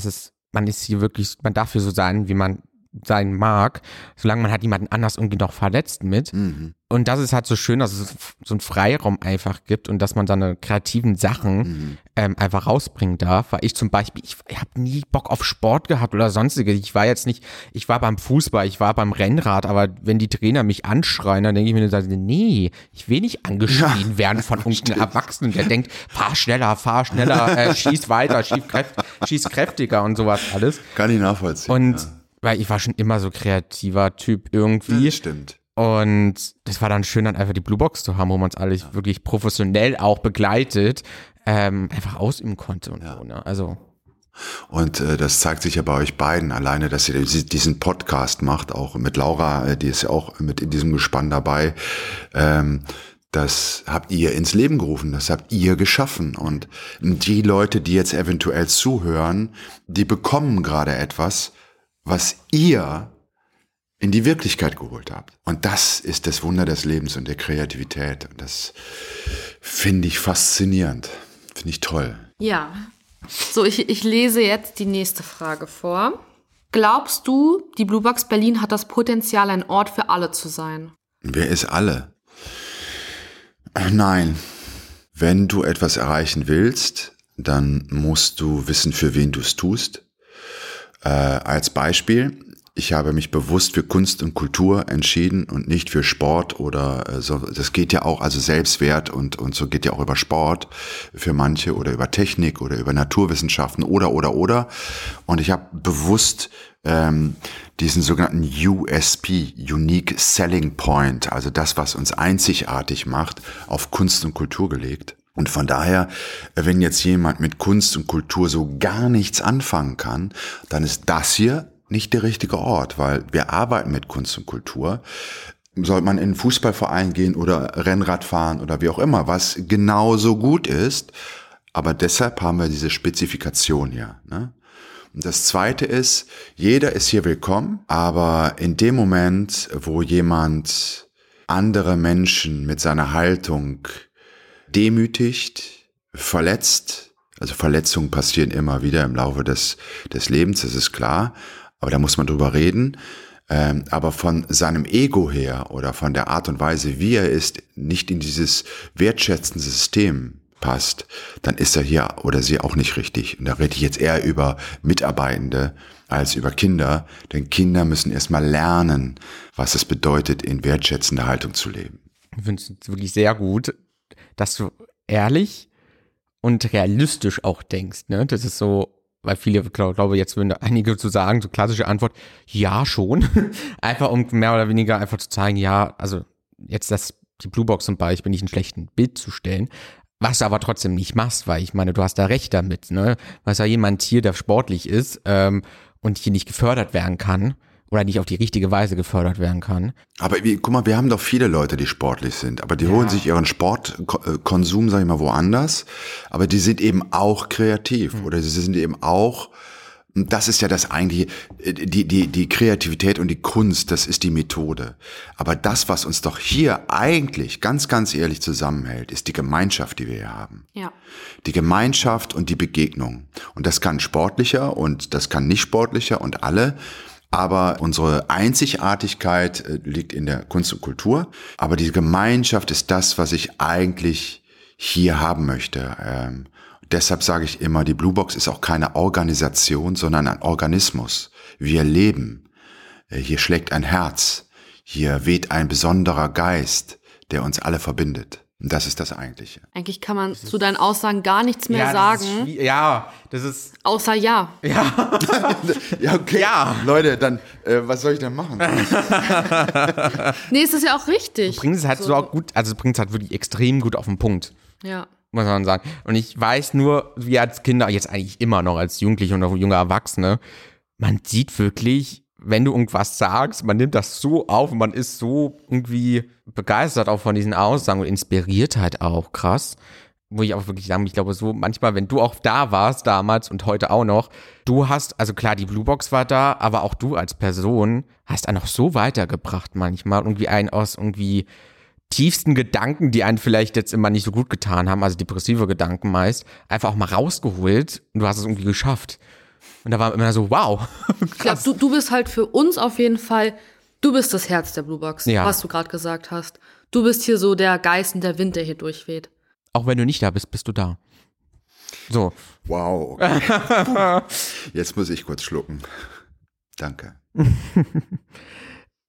man ist hier wirklich, man darf hier so sein, wie man sein mag, solange man halt jemanden anders irgendwie noch verletzt mit. Mhm. Und das ist halt so schön, dass es so einen Freiraum einfach gibt und dass man seine kreativen Sachen einfach rausbringen darf. Weil ich zum Beispiel, ich habe nie Bock auf Sport gehabt oder sonstiges. Ich war beim Fußball, ich war beim Rennrad, aber wenn die Trainer mich anschreien, dann denke ich mir, nee, ich will nicht angeschrien werden von irgendeinem Erwachsenen, der denkt, fahr schneller, schieß weiter, schieß kräftiger und sowas alles. Kann ich nachvollziehen. Und weil ich war schon immer so kreativer Typ irgendwie. Ja, stimmt. Und das war dann schön, dann einfach die blu:boks zu haben, wo man es alles wirklich professionell auch begleitet, einfach ausüben konnte und so, ne? Also. Und das zeigt sich ja bei euch beiden alleine, dass ihr diesen Podcast macht, auch mit Laura, die ist ja auch mit in diesem Gespann dabei. Das habt ihr ins Leben gerufen, das habt ihr geschaffen, und die Leute, die jetzt eventuell zuhören, die bekommen gerade etwas, was ihr in die Wirklichkeit geholt habt. Und das ist das Wunder des Lebens und der Kreativität. Und das finde ich faszinierend. Finde ich toll. Ja. So, ich lese jetzt die nächste Frage vor. Glaubst du, die blu:boks Berlin hat das Potenzial, ein Ort für alle zu sein? Wer ist alle? Nein. Wenn du etwas erreichen willst, dann musst du wissen, für wen du es tust. Als Beispiel, ich habe mich bewusst für Kunst und Kultur entschieden und nicht für Sport oder so. Das geht ja auch, also Selbstwert und so geht ja auch über Sport für manche oder über Technik oder über Naturwissenschaften oder. Und ich habe bewusst diesen sogenannten USP, Unique Selling Point, also das, was uns einzigartig macht, auf Kunst und Kultur gelegt. Und von daher, wenn jetzt jemand mit Kunst und Kultur so gar nichts anfangen kann, dann ist das hier nicht der richtige Ort, weil wir arbeiten mit Kunst und Kultur. Sollte man in einen Fußballverein gehen oder Rennrad fahren oder wie auch immer, was genauso gut ist. Aber deshalb haben wir diese Spezifikation hier, ne? Und das Zweite ist, jeder ist hier willkommen, aber in dem Moment, wo jemand andere Menschen mit seiner Haltung demütigt, verletzt, also Verletzungen passieren immer wieder im Laufe des Lebens, das ist klar, aber da muss man drüber reden, aber von seinem Ego her oder von der Art und Weise, wie er ist, nicht in dieses wertschätzende System passt, dann ist er hier oder sie auch nicht richtig. Und da rede ich jetzt eher über Mitarbeitende als über Kinder, denn Kinder müssen erstmal lernen, was es bedeutet, in wertschätzender Haltung zu leben. Ich finde es wirklich sehr gut, dass du ehrlich und realistisch auch denkst, ne? Das ist so, weil viele, glaube jetzt würden da einige zu sagen, so klassische Antwort, ja schon, einfach um mehr oder weniger einfach zu zeigen, ja, also jetzt die blu:boks zum Beispiel nicht in schlechten Bild zu stellen, Was du aber trotzdem nicht machst, weil ich meine, du hast da recht damit, ne? Was ja jemand hier, der sportlich ist und hier nicht gefördert werden kann oder nicht auf die richtige Weise gefördert werden kann. Aber guck mal, wir haben doch viele Leute, die sportlich sind, aber die holen sich ihren Sportkonsum, sag ich mal, woanders, aber die sind eben auch kreativ oder sie sind eben auch, das ist ja das eigentliche, die Kreativität und die Kunst, das ist die Methode. Aber das, was uns doch hier eigentlich ganz, ganz ehrlich zusammenhält, ist die Gemeinschaft, die wir hier haben. Ja. Die Gemeinschaft und die Begegnung. Und das kann sportlicher und das kann nicht sportlicher und alle. Aber unsere Einzigartigkeit liegt in der Kunst und Kultur. Aber die Gemeinschaft ist das, was ich eigentlich hier haben möchte. Deshalb sage ich immer, die blu:boks ist auch keine Organisation, sondern ein Organismus. Wir leben. Hier schlägt ein Herz. Hier weht ein besonderer Geist, der uns alle verbindet. Und das ist das Eigentliche. Eigentlich kann man zu deinen Aussagen gar nichts mehr sagen. Das ist... Außer ja. Ja. Ja, okay. Ja. Leute, dann, was soll ich denn machen? Nee, es ist ja auch richtig. Du bringst es halt so auch gut, also du bringst es halt wirklich extrem gut auf den Punkt. Ja. Muss man sagen. Und ich weiß nur, wie als Kinder, jetzt eigentlich immer noch als Jugendliche und auch junge Erwachsene, man sieht wirklich, wenn du irgendwas sagst, man nimmt das so auf und man ist so irgendwie begeistert auch von diesen Aussagen und inspiriert halt auch krass. Wo ich auch wirklich sagen, ich glaube so, manchmal, wenn du auch da warst damals und heute auch noch, du hast, also klar, die blu:boks war da, aber auch du als Person hast einen auch so weitergebracht manchmal, irgendwie einen aus irgendwie tiefsten Gedanken, die einen vielleicht jetzt immer nicht so gut getan haben, also depressive Gedanken meist, einfach auch mal rausgeholt und du hast es irgendwie geschafft. Und da war immer so, wow, krass. Ich glaube, du bist halt für uns auf jeden Fall, du bist das Herz der blu:boks, was du gerade gesagt hast. Du bist hier so der Geist und der Wind, der hier durchweht. Auch wenn du nicht da bist, bist du da. So. Wow. Okay. Jetzt muss ich kurz schlucken. Danke.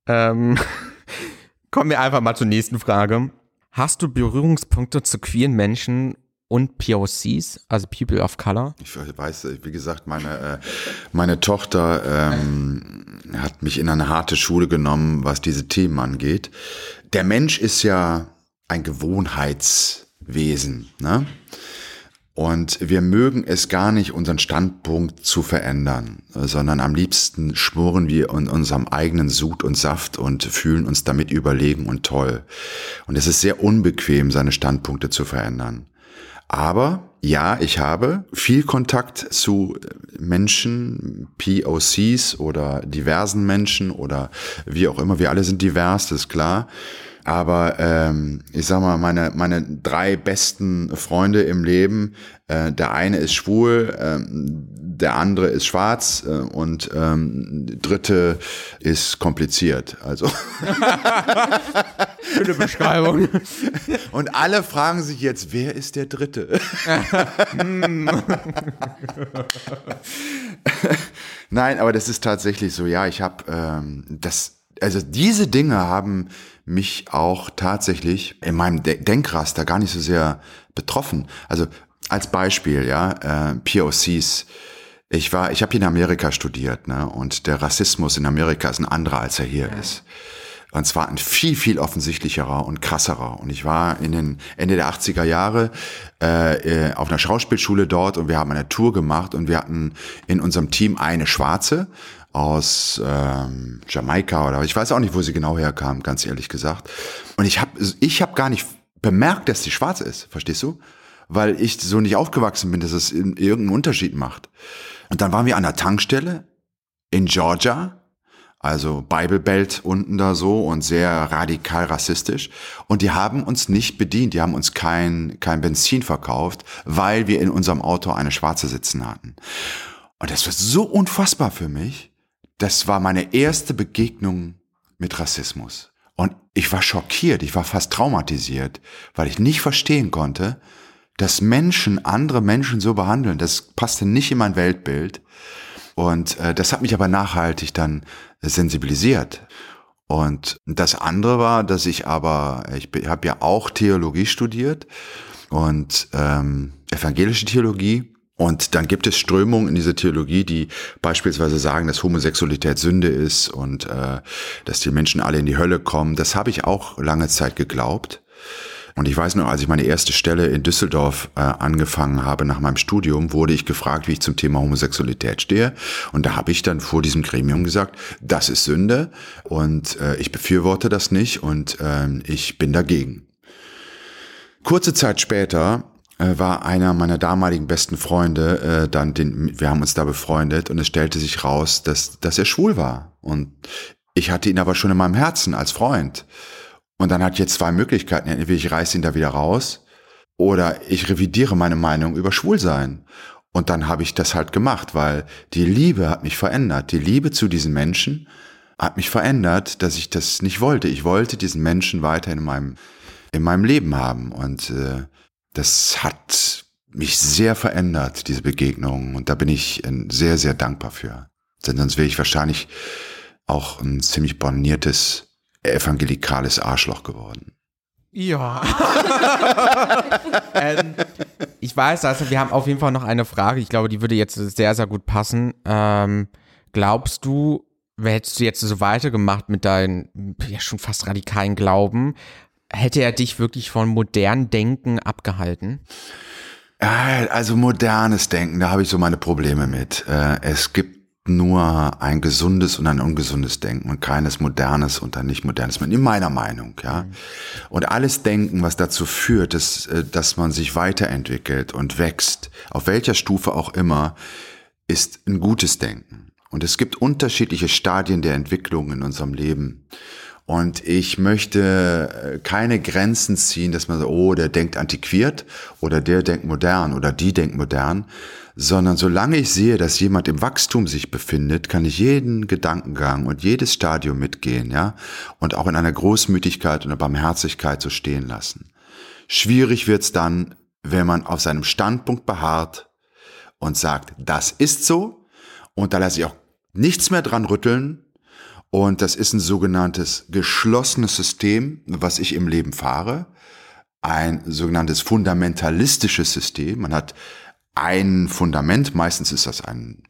Kommen wir einfach mal zur nächsten Frage. Hast du Berührungspunkte zu queeren Menschen und POCs, also People of Color? Ich weiß, wie gesagt, meine Tochter hat mich in eine harte Schule genommen, was diese Themen angeht. Der Mensch ist ja ein Gewohnheitswesen, ne? Und wir mögen es gar nicht, unseren Standpunkt zu verändern, sondern am liebsten schmoren wir in unserem eigenen Sud und Saft und fühlen uns damit überlegen und toll. Und es ist sehr unbequem, seine Standpunkte zu verändern. Aber ja, ich habe viel Kontakt zu Menschen, POCs oder diversen Menschen oder wie auch immer. Wir alle sind divers, das ist klar. Aber ich sag mal, meine drei besten Freunde im Leben, der eine ist schwul, der andere ist schwarz und dritte ist kompliziert. Also schöne Beschreibung. Und alle fragen sich jetzt, wer ist der dritte? Nein, aber das ist tatsächlich so. Ja, ich habe Also diese Dinge haben mich auch tatsächlich in meinem Denkraster gar nicht so sehr betroffen. Also als Beispiel, POCs. Ich habe hier in Amerika studiert, ne? Und der Rassismus in Amerika ist ein anderer, als er hier ist. Und zwar ein viel, viel offensichtlicherer und krasserer. Und ich war in den Ende der 80er Jahre auf einer Schauspielschule dort und wir haben eine Tour gemacht und wir hatten in unserem Team eine Schwarze aus Jamaika oder ich weiß auch nicht, wo sie genau herkam, ganz ehrlich gesagt. Und ich hab gar nicht bemerkt, dass sie schwarz ist, verstehst du? Weil ich so nicht aufgewachsen bin, dass es irgendeinen Unterschied macht. Und dann waren wir an der Tankstelle in Georgia, also Bible Belt unten da so und sehr radikal rassistisch. Und die haben uns nicht bedient, die haben uns kein Benzin verkauft, weil wir in unserem Auto eine Schwarze sitzen hatten. Und das war so unfassbar für mich. Das war meine erste Begegnung mit Rassismus. Und ich war schockiert, ich war fast traumatisiert, weil ich nicht verstehen konnte, dass Menschen andere Menschen so behandeln. Das passte nicht in mein Weltbild. Und das hat mich aber nachhaltig dann sensibilisiert. Und das andere war, dass ich habe ja auch Theologie studiert und evangelische Theologie. Und dann gibt es Strömungen in dieser Theologie, die beispielsweise sagen, dass Homosexualität Sünde ist und dass die Menschen alle in die Hölle kommen. Das habe ich auch lange Zeit geglaubt. Und ich weiß noch, als ich meine erste Stelle in Düsseldorf angefangen habe nach meinem Studium, wurde ich gefragt, wie ich zum Thema Homosexualität stehe. Und da habe ich dann vor diesem Gremium gesagt, das ist Sünde und ich befürworte das nicht und ich bin dagegen. Kurze Zeit später war einer meiner damaligen besten Freunde, wir haben uns da befreundet und es stellte sich raus, dass er schwul war. Und ich hatte ihn aber schon in meinem Herzen als Freund. Und dann hatte ich jetzt zwei Möglichkeiten. Entweder ich reiße ihn da wieder raus oder ich revidiere meine Meinung über Schwulsein. Und dann habe ich das halt gemacht, weil die Liebe hat mich verändert. Die Liebe zu diesen Menschen hat mich verändert, dass ich das nicht wollte. Ich wollte diesen Menschen weiter in meinem Leben haben. Und das hat mich sehr verändert, diese Begegnung. Und da bin ich sehr, sehr dankbar für. Denn sonst wäre ich wahrscheinlich auch ein ziemlich borniertes evangelikales Arschloch geworden. Ja. Ich weiß, also wir haben auf jeden Fall noch eine Frage. Ich glaube, die würde jetzt sehr, sehr gut passen. Glaubst du, hättest du jetzt so weitergemacht mit deinen ja schon fast radikalen Glauben, hätte er dich wirklich von modernem Denken abgehalten? Also modernes Denken, da habe ich so meine Probleme mit. Es gibt nur ein gesundes und ein ungesundes Denken und keines modernes und ein nicht modernes, in meiner Meinung, ja. Und alles Denken, was dazu führt, dass man sich weiterentwickelt und wächst, auf welcher Stufe auch immer, ist ein gutes Denken. Und es gibt unterschiedliche Stadien der Entwicklung in unserem Leben. Und ich möchte keine Grenzen ziehen, dass man so, oh, der denkt antiquiert oder der denkt modern oder die denkt modern, sondern solange ich sehe, dass jemand im Wachstum sich befindet, kann ich jeden Gedankengang und jedes Stadium mitgehen, ja, und auch in einer Großmütigkeit und einer Barmherzigkeit so stehen lassen. Schwierig wird's dann, wenn man auf seinem Standpunkt beharrt und sagt, das ist so und da lasse ich auch nichts mehr dran rütteln. Und das ist ein sogenanntes geschlossenes System, was ich im Leben fahre. Ein sogenanntes fundamentalistisches System. Man hat ein Fundament, meistens ist das ein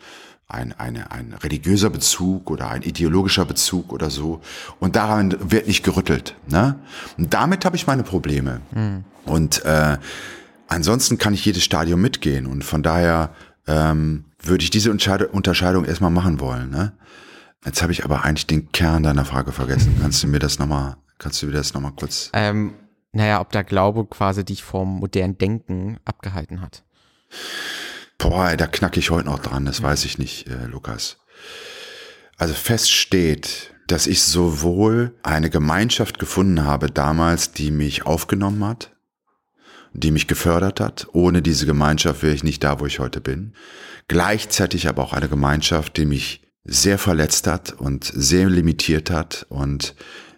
religiöser Bezug oder ein ideologischer Bezug oder so. Und daran wird nicht gerüttelt, ne? Und damit habe ich meine Probleme. Mhm. Und ansonsten kann ich jedes Stadium mitgehen. Und von daher würde ich diese Unterscheidung erstmal machen wollen, ne? Jetzt habe ich aber eigentlich den Kern deiner Frage vergessen. Kannst du mir das nochmal kurz? Ob der Glaube quasi dich vom modernen Denken abgehalten hat. Boah, da knacke ich heute noch dran, das weiß ich nicht, Lukas. Also fest steht, dass ich sowohl eine Gemeinschaft gefunden habe damals, die mich aufgenommen hat, die mich gefördert hat. Ohne diese Gemeinschaft wäre ich nicht da, wo ich heute bin. Gleichzeitig aber auch eine Gemeinschaft, die mich sehr verletzt hat und sehr limitiert hat und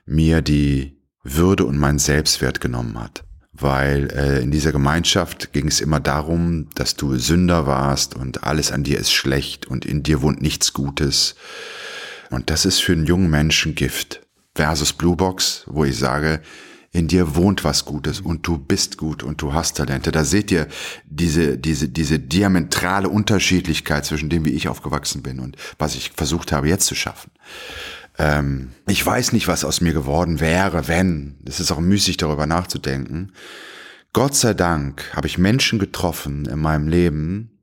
mir die Würde und meinen Selbstwert genommen hat. Weil in dieser Gemeinschaft ging es immer darum, dass du Sünder warst und alles an dir ist schlecht und in dir wohnt nichts Gutes. Und das ist für einen jungen Menschen Gift. Versus blu:boks, wo ich sage, in dir wohnt was Gutes und du bist gut und du hast Talente. Da seht ihr diese diametrale Unterschiedlichkeit zwischen dem, wie ich aufgewachsen bin und was ich versucht habe, jetzt zu schaffen. Ich weiß nicht, was aus mir geworden wäre, wenn. Das ist auch müßig, darüber nachzudenken. Gott sei Dank habe ich Menschen getroffen in meinem Leben,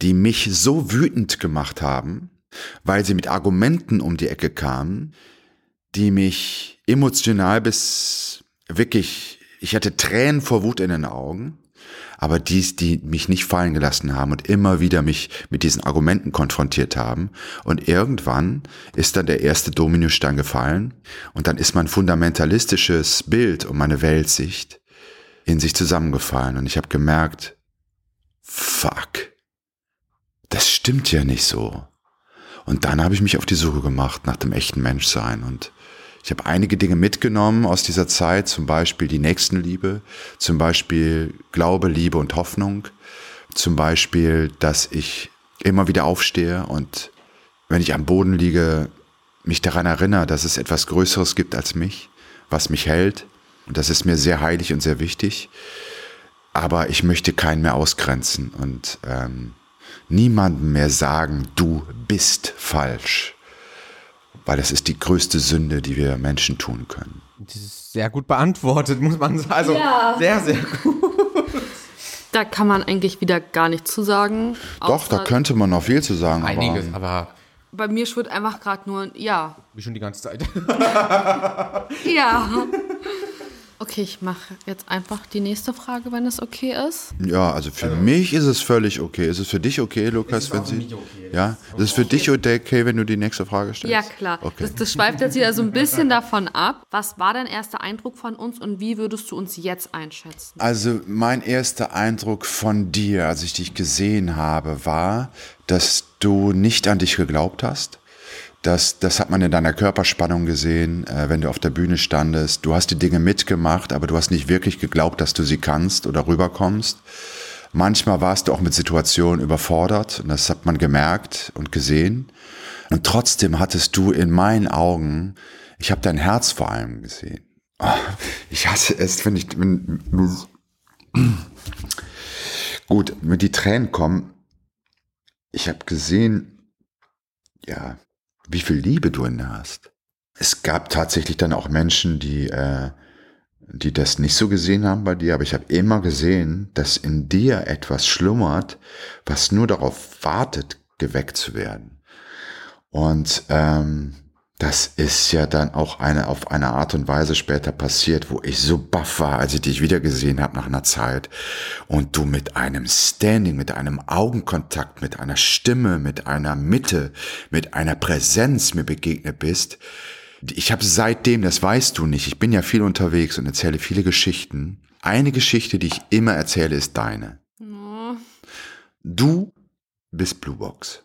die mich so wütend gemacht haben, weil sie mit Argumenten um die Ecke kamen, die mich emotional bis wirklich, ich hatte Tränen vor Wut in den Augen, aber die mich nicht fallen gelassen haben und immer wieder mich mit diesen Argumenten konfrontiert haben. Und irgendwann ist dann der erste Dominostein gefallen und dann ist mein fundamentalistisches Bild und meine Weltsicht in sich zusammengefallen. Und ich habe gemerkt, fuck, das stimmt ja nicht so. Und dann habe ich mich auf die Suche gemacht nach dem echten Menschsein und ich habe einige Dinge mitgenommen aus dieser Zeit, zum Beispiel die Nächstenliebe, zum Beispiel Glaube, Liebe und Hoffnung, zum Beispiel, dass ich immer wieder aufstehe und wenn ich am Boden liege, mich daran erinnere, dass es etwas Größeres gibt als mich, was mich hält. Und das ist mir sehr heilig und sehr wichtig, aber ich möchte keinen mehr ausgrenzen und niemandem mehr sagen, du bist falsch. Weil das ist die größte Sünde, die wir Menschen tun können. Das ist sehr gut beantwortet, muss man sagen. Also ja. Sehr, sehr gut. Da kann man eigentlich wieder gar nichts zu sagen. Doch, da könnte man noch viel zu sagen. Einiges, aber bei mir schwirrt einfach gerade nur, ja. Wie schon die ganze Zeit. Ja. Okay, ich mache jetzt einfach die nächste Frage, wenn es okay ist. Ja, also für mich ist es völlig okay. Ist es für dich okay, Lukas? Wenn sie, okay. Ja? Ist es für dich okay, wenn du die nächste Frage stellst? Ja, klar. Okay. Das schweift jetzt wieder so ein bisschen davon ab. Was war dein erster Eindruck von uns und wie würdest du uns jetzt einschätzen? Also mein erster Eindruck von dir, als ich dich gesehen habe, war, dass du nicht an dich geglaubt hast. Das hat man in deiner Körperspannung gesehen, wenn du auf der Bühne standest. Du hast die Dinge mitgemacht, aber du hast nicht wirklich geglaubt, dass du sie kannst oder rüberkommst. Manchmal warst du auch mit Situationen überfordert und das hat man gemerkt und gesehen. Und trotzdem hattest du in meinen Augen, ich habe dein Herz vor allem gesehen. Oh, ich hasse es, wenn gut, wenn die Tränen kommen. Ich habe gesehen, ja, wie viel Liebe du in dir hast. Es gab tatsächlich dann auch Menschen, die das nicht so gesehen haben bei dir, aber ich habe immer gesehen, dass in dir etwas schlummert, was nur darauf wartet, geweckt zu werden. Und das ist ja dann auch auf eine Art und Weise später passiert, wo ich so baff war, als ich dich wiedergesehen habe nach einer Zeit und du mit einem Standing, mit einem Augenkontakt, mit einer Stimme, mit einer Mitte, mit einer Präsenz mir begegnet bist. Ich habe seitdem, das weißt du nicht, ich bin ja viel unterwegs und erzähle viele Geschichten. Eine Geschichte, die ich immer erzähle, ist deine. Oh. Du bist blu:boks.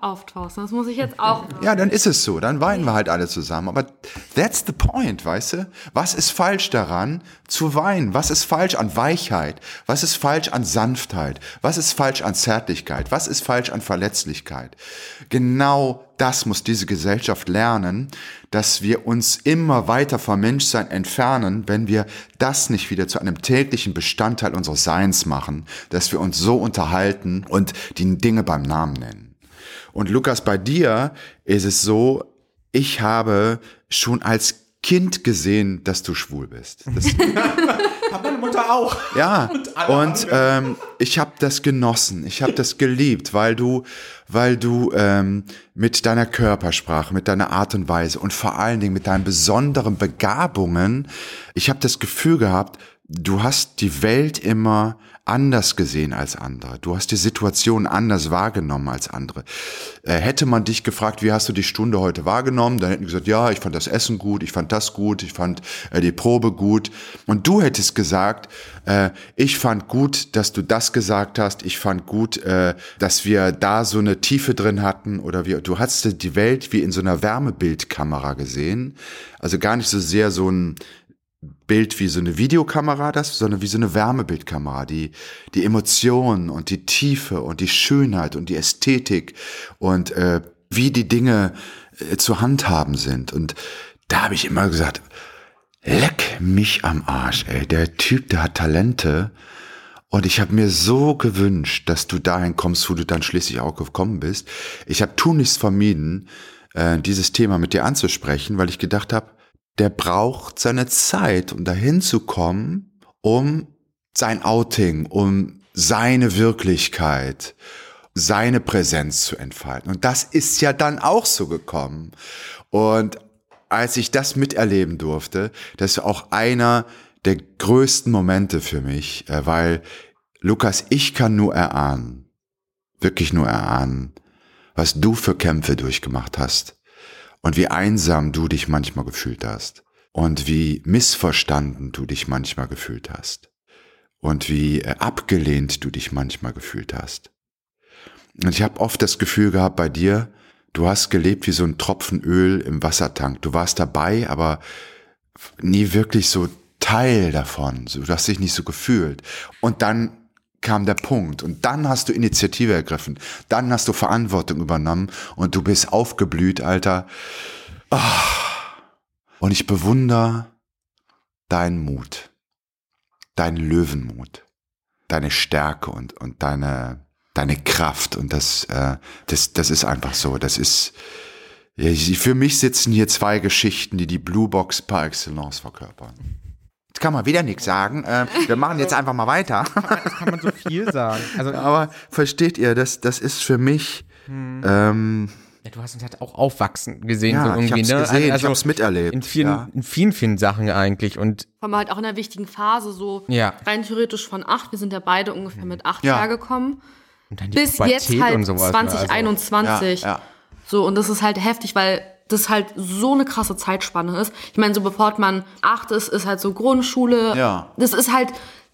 Auftauchen. Das muss ich jetzt auch. Ja, dann ist es so. Dann weinen wir halt alle zusammen. Aber that's the point, weißt du? Was ist falsch daran, zu weinen? Was ist falsch an Weichheit? Was ist falsch an Sanftheit? Was ist falsch an Zärtlichkeit? Was ist falsch an Verletzlichkeit? Genau das muss diese Gesellschaft lernen, dass wir uns immer weiter vom Menschsein entfernen, wenn wir das nicht wieder zu einem täglichen Bestandteil unseres Seins machen, dass wir uns so unterhalten und die Dinge beim Namen nennen. Und Lukas, bei dir ist es so, ich habe schon als Kind gesehen, dass du schwul bist. Das hat meine Mutter auch. Ja, und ich habe das genossen, ich habe das geliebt, weil du mit deiner Körpersprache, mit deiner Art und Weise und vor allen Dingen mit deinen besonderen Begabungen, ich habe das Gefühl gehabt, du hast die Welt immer anders gesehen als andere. Du hast die Situation anders wahrgenommen als andere. Hätte man dich gefragt, wie hast du die Stunde heute wahrgenommen, dann hätten die gesagt, ja, ich fand das Essen gut, ich fand das gut, ich fand die Probe gut. Und du hättest gesagt, ich fand gut, dass du das gesagt hast, ich fand gut, dass wir da so eine Tiefe drin hatten oder du hast die Welt wie in so einer Wärmebildkamera gesehen. Also gar nicht so sehr so ein Bild wie so eine Videokamera, sondern wie so eine Wärmebildkamera, die Emotionen und die Tiefe und die Schönheit und die Ästhetik und wie die Dinge zu handhaben sind. Und da habe ich immer gesagt, leck mich am Arsch, ey, der Typ, der hat Talente. Und ich habe mir so gewünscht, dass du dahin kommst, wo du dann schließlich auch gekommen bist. Ich habe tunlichst vermieden, dieses Thema mit dir anzusprechen, weil ich gedacht habe, der braucht seine Zeit, um dahin zu kommen, um sein Outing, um seine Wirklichkeit, seine Präsenz zu entfalten. Und das ist ja dann auch so gekommen. Und als ich das miterleben durfte, das war auch einer der größten Momente für mich, weil, Lukas, ich kann nur erahnen, wirklich nur erahnen, was du für Kämpfe durchgemacht hast. Und wie einsam du dich manchmal gefühlt hast. Und wie missverstanden du dich manchmal gefühlt hast. Und wie abgelehnt du dich manchmal gefühlt hast. Und ich habe oft das Gefühl gehabt bei dir, du hast gelebt wie so ein Tropfen Öl im Wassertank. Du warst dabei, aber nie wirklich so Teil davon. Du hast dich nicht so gefühlt. Und dann kam der Punkt und dann hast du Initiative ergriffen, dann hast du Verantwortung übernommen und du bist aufgeblüht, Alter. Oh. Und ich bewundere deinen Mut, deinen Löwenmut, deine Stärke und deine Kraft und das ist einfach so, das ist Für mich sitzen hier zwei Geschichten, die blu:boks par excellence verkörpern. Jetzt kann man wieder nichts sagen. Wir machen jetzt einfach mal weiter. Kann man so viel sagen. Also, aber versteht ihr, das ist für mich... Ja, du hast uns halt auch aufwachsen gesehen. Ja, so irgendwie, ich hab's gesehen, also ich hab's miterlebt. In vielen Sachen eigentlich. Und vor allem halt auch in einer wichtigen Phase, so rein theoretisch von 8, wir sind ja beide ungefähr mit 8 klargekommen. Und dann die bis Pubertät jetzt halt und sowas, 2021. Ja, ja. So, und das ist halt heftig, weil das halt so eine krasse Zeitspanne ist. Ich meine, so bevor man 8 ist, ist halt so Grundschule. Ja. Das ist halt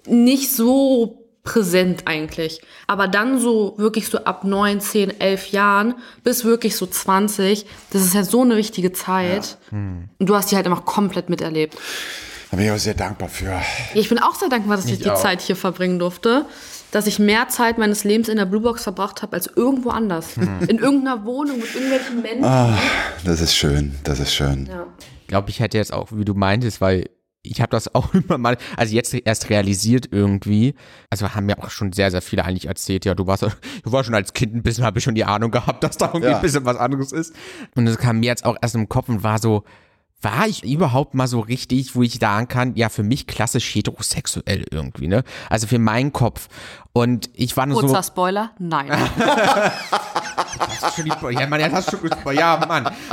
nicht so präsent eigentlich. Aber dann so wirklich so ab 9, 10, 11 Jahren bis wirklich so 20, das ist ja halt so eine wichtige Zeit. Ja. Und du hast die halt einfach komplett miterlebt. Da bin ich auch sehr dankbar für. Ich bin auch sehr dankbar, dass ich die Zeit hier verbringen durfte. Dass ich mehr Zeit meines Lebens in der blu:boks verbracht habe als irgendwo anders. In irgendeiner Wohnung mit irgendwelchen Menschen. Oh, das ist schön, das ist schön. Ja. Ich glaube, ich hätte jetzt auch, wie du meintest, weil ich habe das auch immer mal, also jetzt erst realisiert irgendwie, also haben mir auch schon sehr, sehr viele eigentlich erzählt, ja, du warst schon als Kind ein bisschen, habe ich schon die Ahnung gehabt, dass da irgendwie ein bisschen was anderes ist. Und das kam mir jetzt auch erst im Kopf und war so, war ich überhaupt mal so richtig, wo ich sagen kann, ja, für mich klassisch heterosexuell irgendwie, ne? Also für meinen Kopf. Und ich war nur kurzer so... Kurzer Spoiler? Nein. Mann.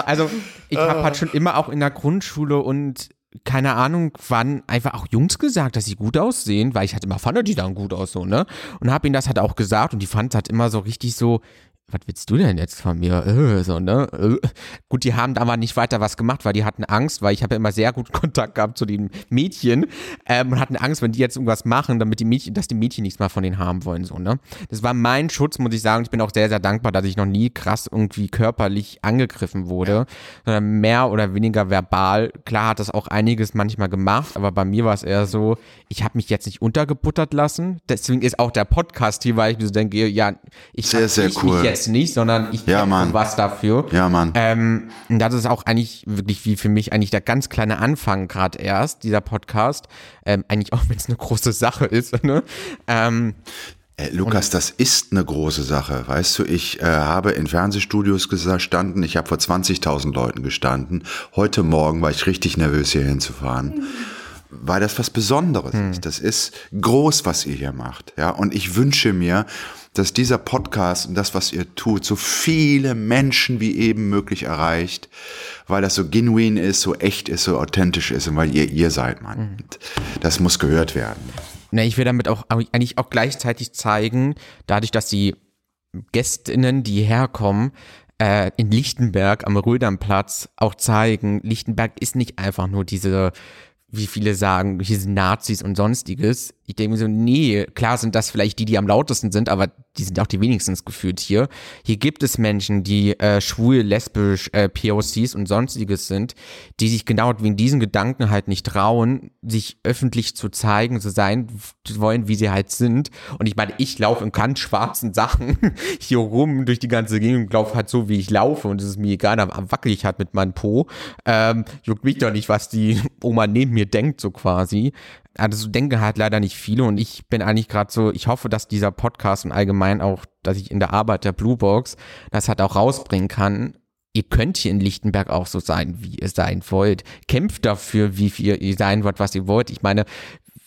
Also ich habe halt schon immer auch in der Grundschule und keine Ahnung wann einfach auch Jungs gesagt, dass sie gut aussehen, weil ich halt immer fand, die dann gut aus, so, ne? Und habe ihnen das halt auch gesagt und die fanden es halt immer so richtig so... Was willst du denn jetzt von mir? So, ne? Gut, die haben da aber nicht weiter was gemacht, weil die hatten Angst, weil ich habe ja immer sehr guten Kontakt gehabt zu den Mädchen und hatten Angst, wenn die jetzt irgendwas machen, damit die Mädchen nichts mehr von denen haben wollen, so, ne? Das war mein Schutz, muss ich sagen. Ich bin auch sehr, sehr dankbar, dass ich noch nie krass irgendwie körperlich angegriffen wurde, sondern mehr oder weniger verbal. Klar hat das auch einiges manchmal gemacht, aber bei mir war es eher so, ich habe mich jetzt nicht untergebuttert lassen. Deswegen ist auch der Podcast hier, weil ich mir so denke, ja, ich habe mich jetzt nicht, sondern ich kenne was dafür. Ja, Mann. Das ist auch eigentlich wirklich wie für mich eigentlich der ganz kleine Anfang gerade erst, dieser Podcast. Eigentlich auch, wenn es eine große Sache ist. Ne? Lukas, das ist eine große Sache. Weißt du, ich habe in Fernsehstudios gestanden, ich habe vor 20.000 Leuten gestanden. Heute Morgen war ich richtig nervös, hier hinzufahren. Weil das was Besonderes ist. Das ist groß, was ihr hier macht. Ja? Und ich wünsche mir, dass dieser Podcast und das, was ihr tut, so viele Menschen wie eben möglich erreicht, weil das so genuin ist, so echt ist, so authentisch ist und weil ihr seid, Mann. Das muss gehört werden. Na, ich will damit auch eigentlich auch gleichzeitig zeigen, dadurch, dass die GästInnen, die herkommen, in Lichtenberg am Roedernplatz auch zeigen, Lichtenberg ist nicht einfach nur diese... wie viele sagen, hier sind Nazis und Sonstiges. Ich denke mir so, nee, klar sind das vielleicht die am lautesten sind, aber die sind auch die wenigstens gefühlt hier. Hier gibt es Menschen, die schwul, lesbisch, POCs und Sonstiges sind, die sich genau wegen diesen Gedanken halt nicht trauen, sich öffentlich zu zeigen, zu sein wollen, wie sie halt sind. Und ich meine, ich laufe in ganz schwarzen Sachen hier rum durch die ganze Gegend und laufe halt so, wie ich laufe. Und es ist mir egal, am wackel ich halt mit meinem Po. Juckt mich doch nicht, was die Oma neben mir denkt, so quasi. Also so denken halt leider nicht viele und ich bin eigentlich gerade so, ich hoffe, dass dieser Podcast und allgemein auch, dass ich in der Arbeit der blu:boks das halt auch rausbringen kann. Ihr könnt hier in Lichtenberg auch so sein, wie ihr sein wollt. Kämpft dafür, wie ihr sein wollt, was ihr wollt. Ich meine,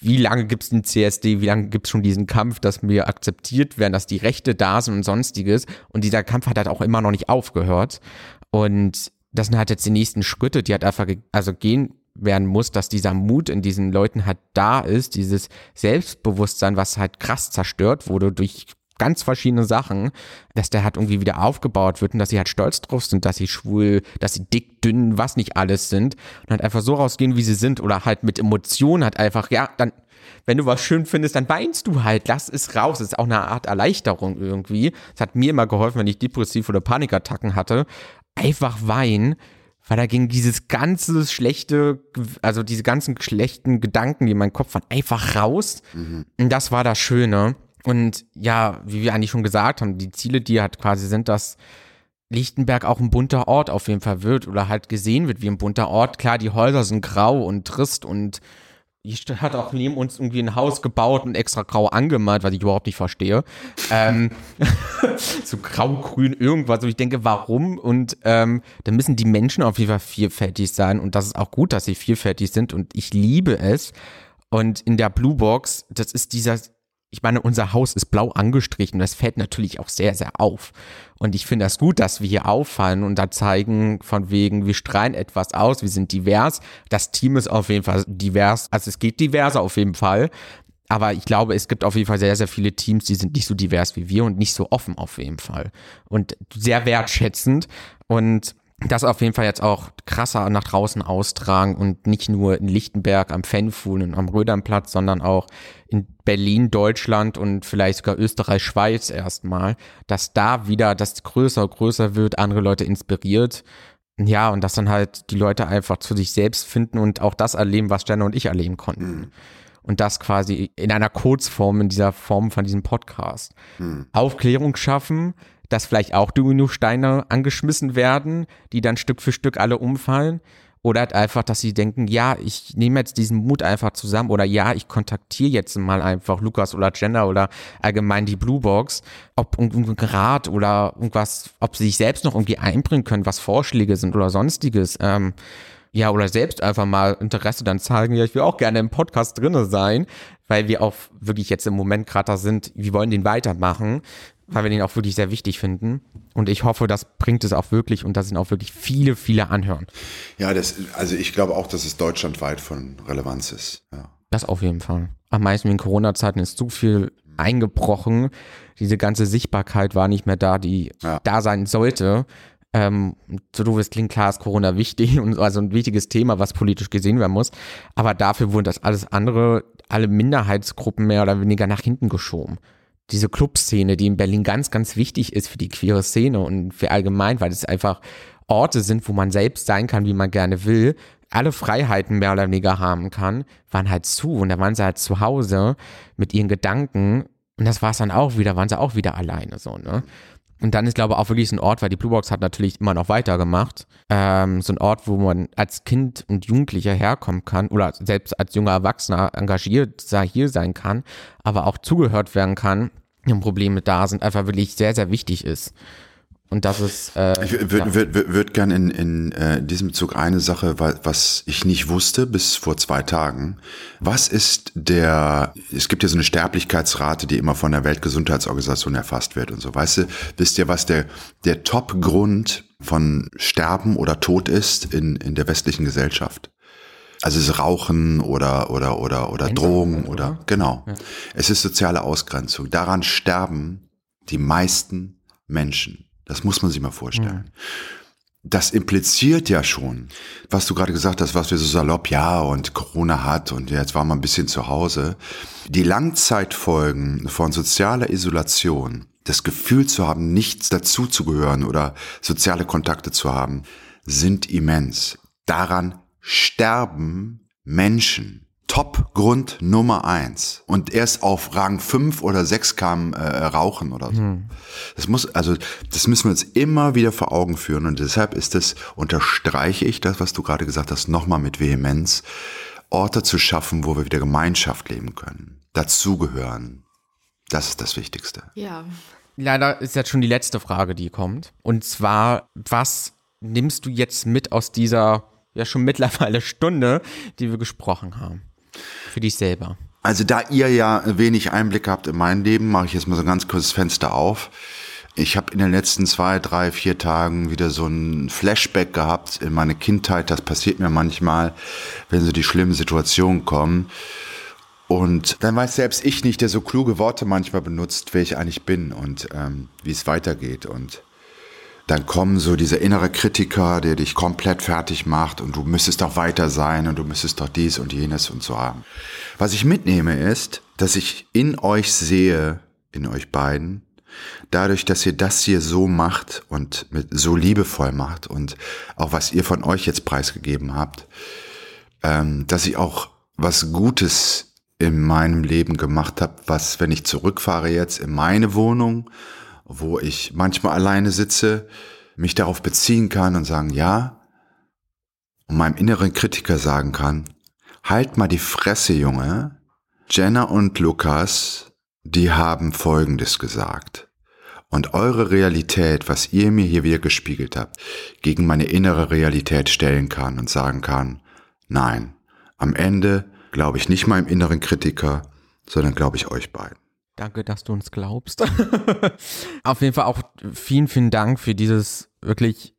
wie lange gibt es den CSD, wie lange gibt es schon diesen Kampf, dass wir akzeptiert werden, dass die Rechte da sind und Sonstiges. Und dieser Kampf hat halt auch immer noch nicht aufgehört. Und das sind halt jetzt die nächsten Schritte, die halt einfach gehen werden muss, dass dieser Mut in diesen Leuten halt da ist, dieses Selbstbewusstsein, was halt krass zerstört wurde durch ganz verschiedene Sachen, dass der halt irgendwie wieder aufgebaut wird und dass sie halt stolz drauf sind, dass sie schwul, dass sie dick, dünn, was nicht alles sind und halt einfach so rausgehen, wie sie sind oder halt mit Emotionen halt einfach, ja, dann, wenn du was schön findest, dann weinst du halt, lass es raus, das ist auch eine Art Erleichterung irgendwie. Das hat mir immer geholfen, wenn ich depressiv oder Panikattacken hatte, einfach weinen, weil da ging dieses ganze schlechte, also diese ganzen schlechten Gedanken, die in meinem Kopf waren, einfach raus. Und das war das Schöne. Und ja, wie wir eigentlich schon gesagt haben, die Ziele, die halt quasi sind, dass Lichtenberg auch ein bunter Ort auf jeden Fall wird oder halt gesehen wird wie ein bunter Ort. Klar, die Häuser sind grau und trist und Die Stadt hat auch neben uns irgendwie ein Haus gebaut und extra grau angemalt, was ich überhaupt nicht verstehe. So grau-grün irgendwas. Und ich denke, warum? Und da müssen die Menschen auf jeden Fall vielfältig sein. Und das ist auch gut, dass sie vielfältig sind. Und ich liebe es. Und in der Bluebox, das ist dieser... Ich meine, unser Haus ist blau angestrichen. Das fällt natürlich auch sehr, sehr auf. Und ich finde das gut, dass wir hier auffallen und da zeigen von wegen, wir strahlen etwas aus, wir sind divers. Das Team ist auf jeden Fall divers. Also es geht diverser auf jeden Fall. Aber ich glaube, es gibt auf jeden Fall sehr, sehr viele Teams, die sind nicht so divers wie wir und nicht so offen auf jeden Fall. Und sehr wertschätzend. Und das auf jeden Fall jetzt auch krasser nach draußen austragen und nicht nur in Lichtenberg, am Fennpfuhl und am Roedernplatz, sondern auch in Berlin, Deutschland und vielleicht sogar Österreich, Schweiz erstmal, dass da wieder das größer wird, andere Leute inspiriert. Ja, und dass dann halt die Leute einfach zu sich selbst finden und auch das erleben, was Jenna und ich erleben konnten. Mhm. Und das quasi in einer Kurzform, in dieser Form von diesem Podcast. Mhm. Aufklärung schaffen, dass vielleicht auch genug Steine angeschmissen werden, die dann Stück für Stück alle umfallen. Oder halt einfach, dass sie denken, ja, ich nehme jetzt diesen Mut einfach zusammen oder ja, ich kontaktiere jetzt mal einfach Lucas oder Jenna oder allgemein die Bluebox, ob irgendein Rat oder irgendwas, ob sie sich selbst noch irgendwie einbringen können, was Vorschläge sind oder sonstiges. Ja, oder selbst einfach mal Interesse dann zeigen, ja, ich will auch gerne im Podcast drinne sein, weil wir auch wirklich jetzt im Moment gerade da sind, wir wollen den weitermachen, weil wir den auch wirklich sehr wichtig finden. Und ich hoffe, das bringt es auch wirklich und dass ihn auch wirklich viele, viele anhören. Ja, also ich glaube auch, dass es deutschlandweit von Relevanz ist. Ja. Das auf jeden Fall. Am meisten in Corona-Zeiten ist zu viel eingebrochen. Diese ganze Sichtbarkeit war nicht mehr da, die da sein sollte. So doof es klingt, klar ist Corona wichtig und also ein wichtiges Thema, was politisch gesehen werden muss. Aber dafür wurden das alles andere, alle Minderheitsgruppen mehr oder weniger nach hinten geschoben. Diese Clubszene, die in Berlin ganz, ganz wichtig ist für die queere Szene und für allgemein, weil es einfach Orte sind, wo man selbst sein kann, wie man gerne will, alle Freiheiten mehr oder weniger haben kann, waren halt zu und da waren sie halt zu Hause mit ihren Gedanken und das war es dann auch wieder, waren sie auch wieder alleine so, ne? Und dann ist, glaube ich, auch wirklich ein Ort, weil die Bluebox hat natürlich immer noch weitergemacht, so ein Ort, wo man als Kind und Jugendlicher herkommen kann oder selbst als junger Erwachsener engagiert hier sein kann, aber auch zugehört werden kann, wenn Probleme da sind, einfach wirklich sehr, sehr wichtig ist. Und das ist... ich würde gerne in diesem Bezug eine Sache, was ich nicht wusste bis vor 2 Tagen. Was ist es gibt ja so eine Sterblichkeitsrate, die immer von der Weltgesundheitsorganisation erfasst wird und so. Wisst ihr, was der Top-Grund von Sterben oder Tod ist in der westlichen Gesellschaft? Also es ist Rauchen oder Drogen oder genau. Ja. Es ist soziale Ausgrenzung. Daran sterben die meisten Menschen. Das muss man sich mal vorstellen. Ja. Das impliziert ja schon, was du gerade gesagt hast, was wir so salopp, ja, und Corona hat und jetzt waren wir ein bisschen zu Hause. Die Langzeitfolgen von sozialer Isolation, das Gefühl zu haben, nichts dazuzugehören oder soziale Kontakte zu haben, sind immens. Daran sterben Menschen. Top-Grund Nummer 1. Und erst auf Rang 5 oder 6 kam Rauchen oder so. Das müssen wir uns immer wieder vor Augen führen. Und deshalb unterstreiche ich das, was du gerade gesagt hast, nochmal mit Vehemenz, Orte zu schaffen, wo wir wieder Gemeinschaft leben können. Dazugehören. Das ist das Wichtigste. Ja. Leider ist jetzt schon die letzte Frage, die kommt. Und zwar, was nimmst du jetzt mit aus dieser ja schon mittlerweile Stunde, die wir gesprochen haben? Für dich selber. Also da ihr ja wenig Einblick habt in mein Leben, mache ich jetzt mal so ein ganz kurzes Fenster auf. Ich habe in den letzten 2, 3, 4 Tagen wieder so ein Flashback gehabt in meine Kindheit. Das passiert mir manchmal, wenn so die schlimmen Situationen kommen. Und dann weiß selbst ich nicht, der so kluge Worte manchmal benutzt, wer ich eigentlich bin und wie es weitergeht. Und dann kommen so dieser innere Kritiker, der dich komplett fertig macht und du müsstest doch weiter sein und du müsstest doch dies und jenes und so haben. Was ich mitnehme ist, dass ich in euch sehe, in euch beiden, dadurch, dass ihr das hier so macht und so liebevoll macht und auch was ihr von euch jetzt preisgegeben habt, dass ich auch was Gutes in meinem Leben gemacht habe, was, wenn ich zurückfahre jetzt in meine Wohnung, wo ich manchmal alleine sitze, mich darauf beziehen kann und sagen, ja, und meinem inneren Kritiker sagen kann, Halt mal die Fresse, Junge. Jenna und Lucas, die haben Folgendes gesagt. Und eure Realität, was ihr mir hier wieder gespiegelt habt, gegen meine innere Realität stellen kann und sagen kann, nein, am Ende glaube ich nicht meinem inneren Kritiker, sondern glaube ich euch beiden. Danke, dass du uns glaubst. Auf jeden Fall auch vielen, vielen Dank für dieses wirklich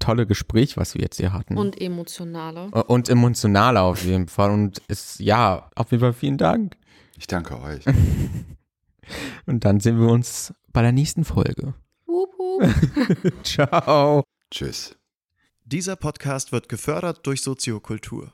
tolle Gespräch, was wir jetzt hier hatten. Und emotionaler. Und emotionaler auf jeden Fall. Und ist ja, auf jeden Fall vielen Dank. Ich danke euch. Und dann sehen wir uns bei der nächsten Folge. Wup, wup. Ciao. Tschüss. Dieser Podcast wird gefördert durch Soziokultur.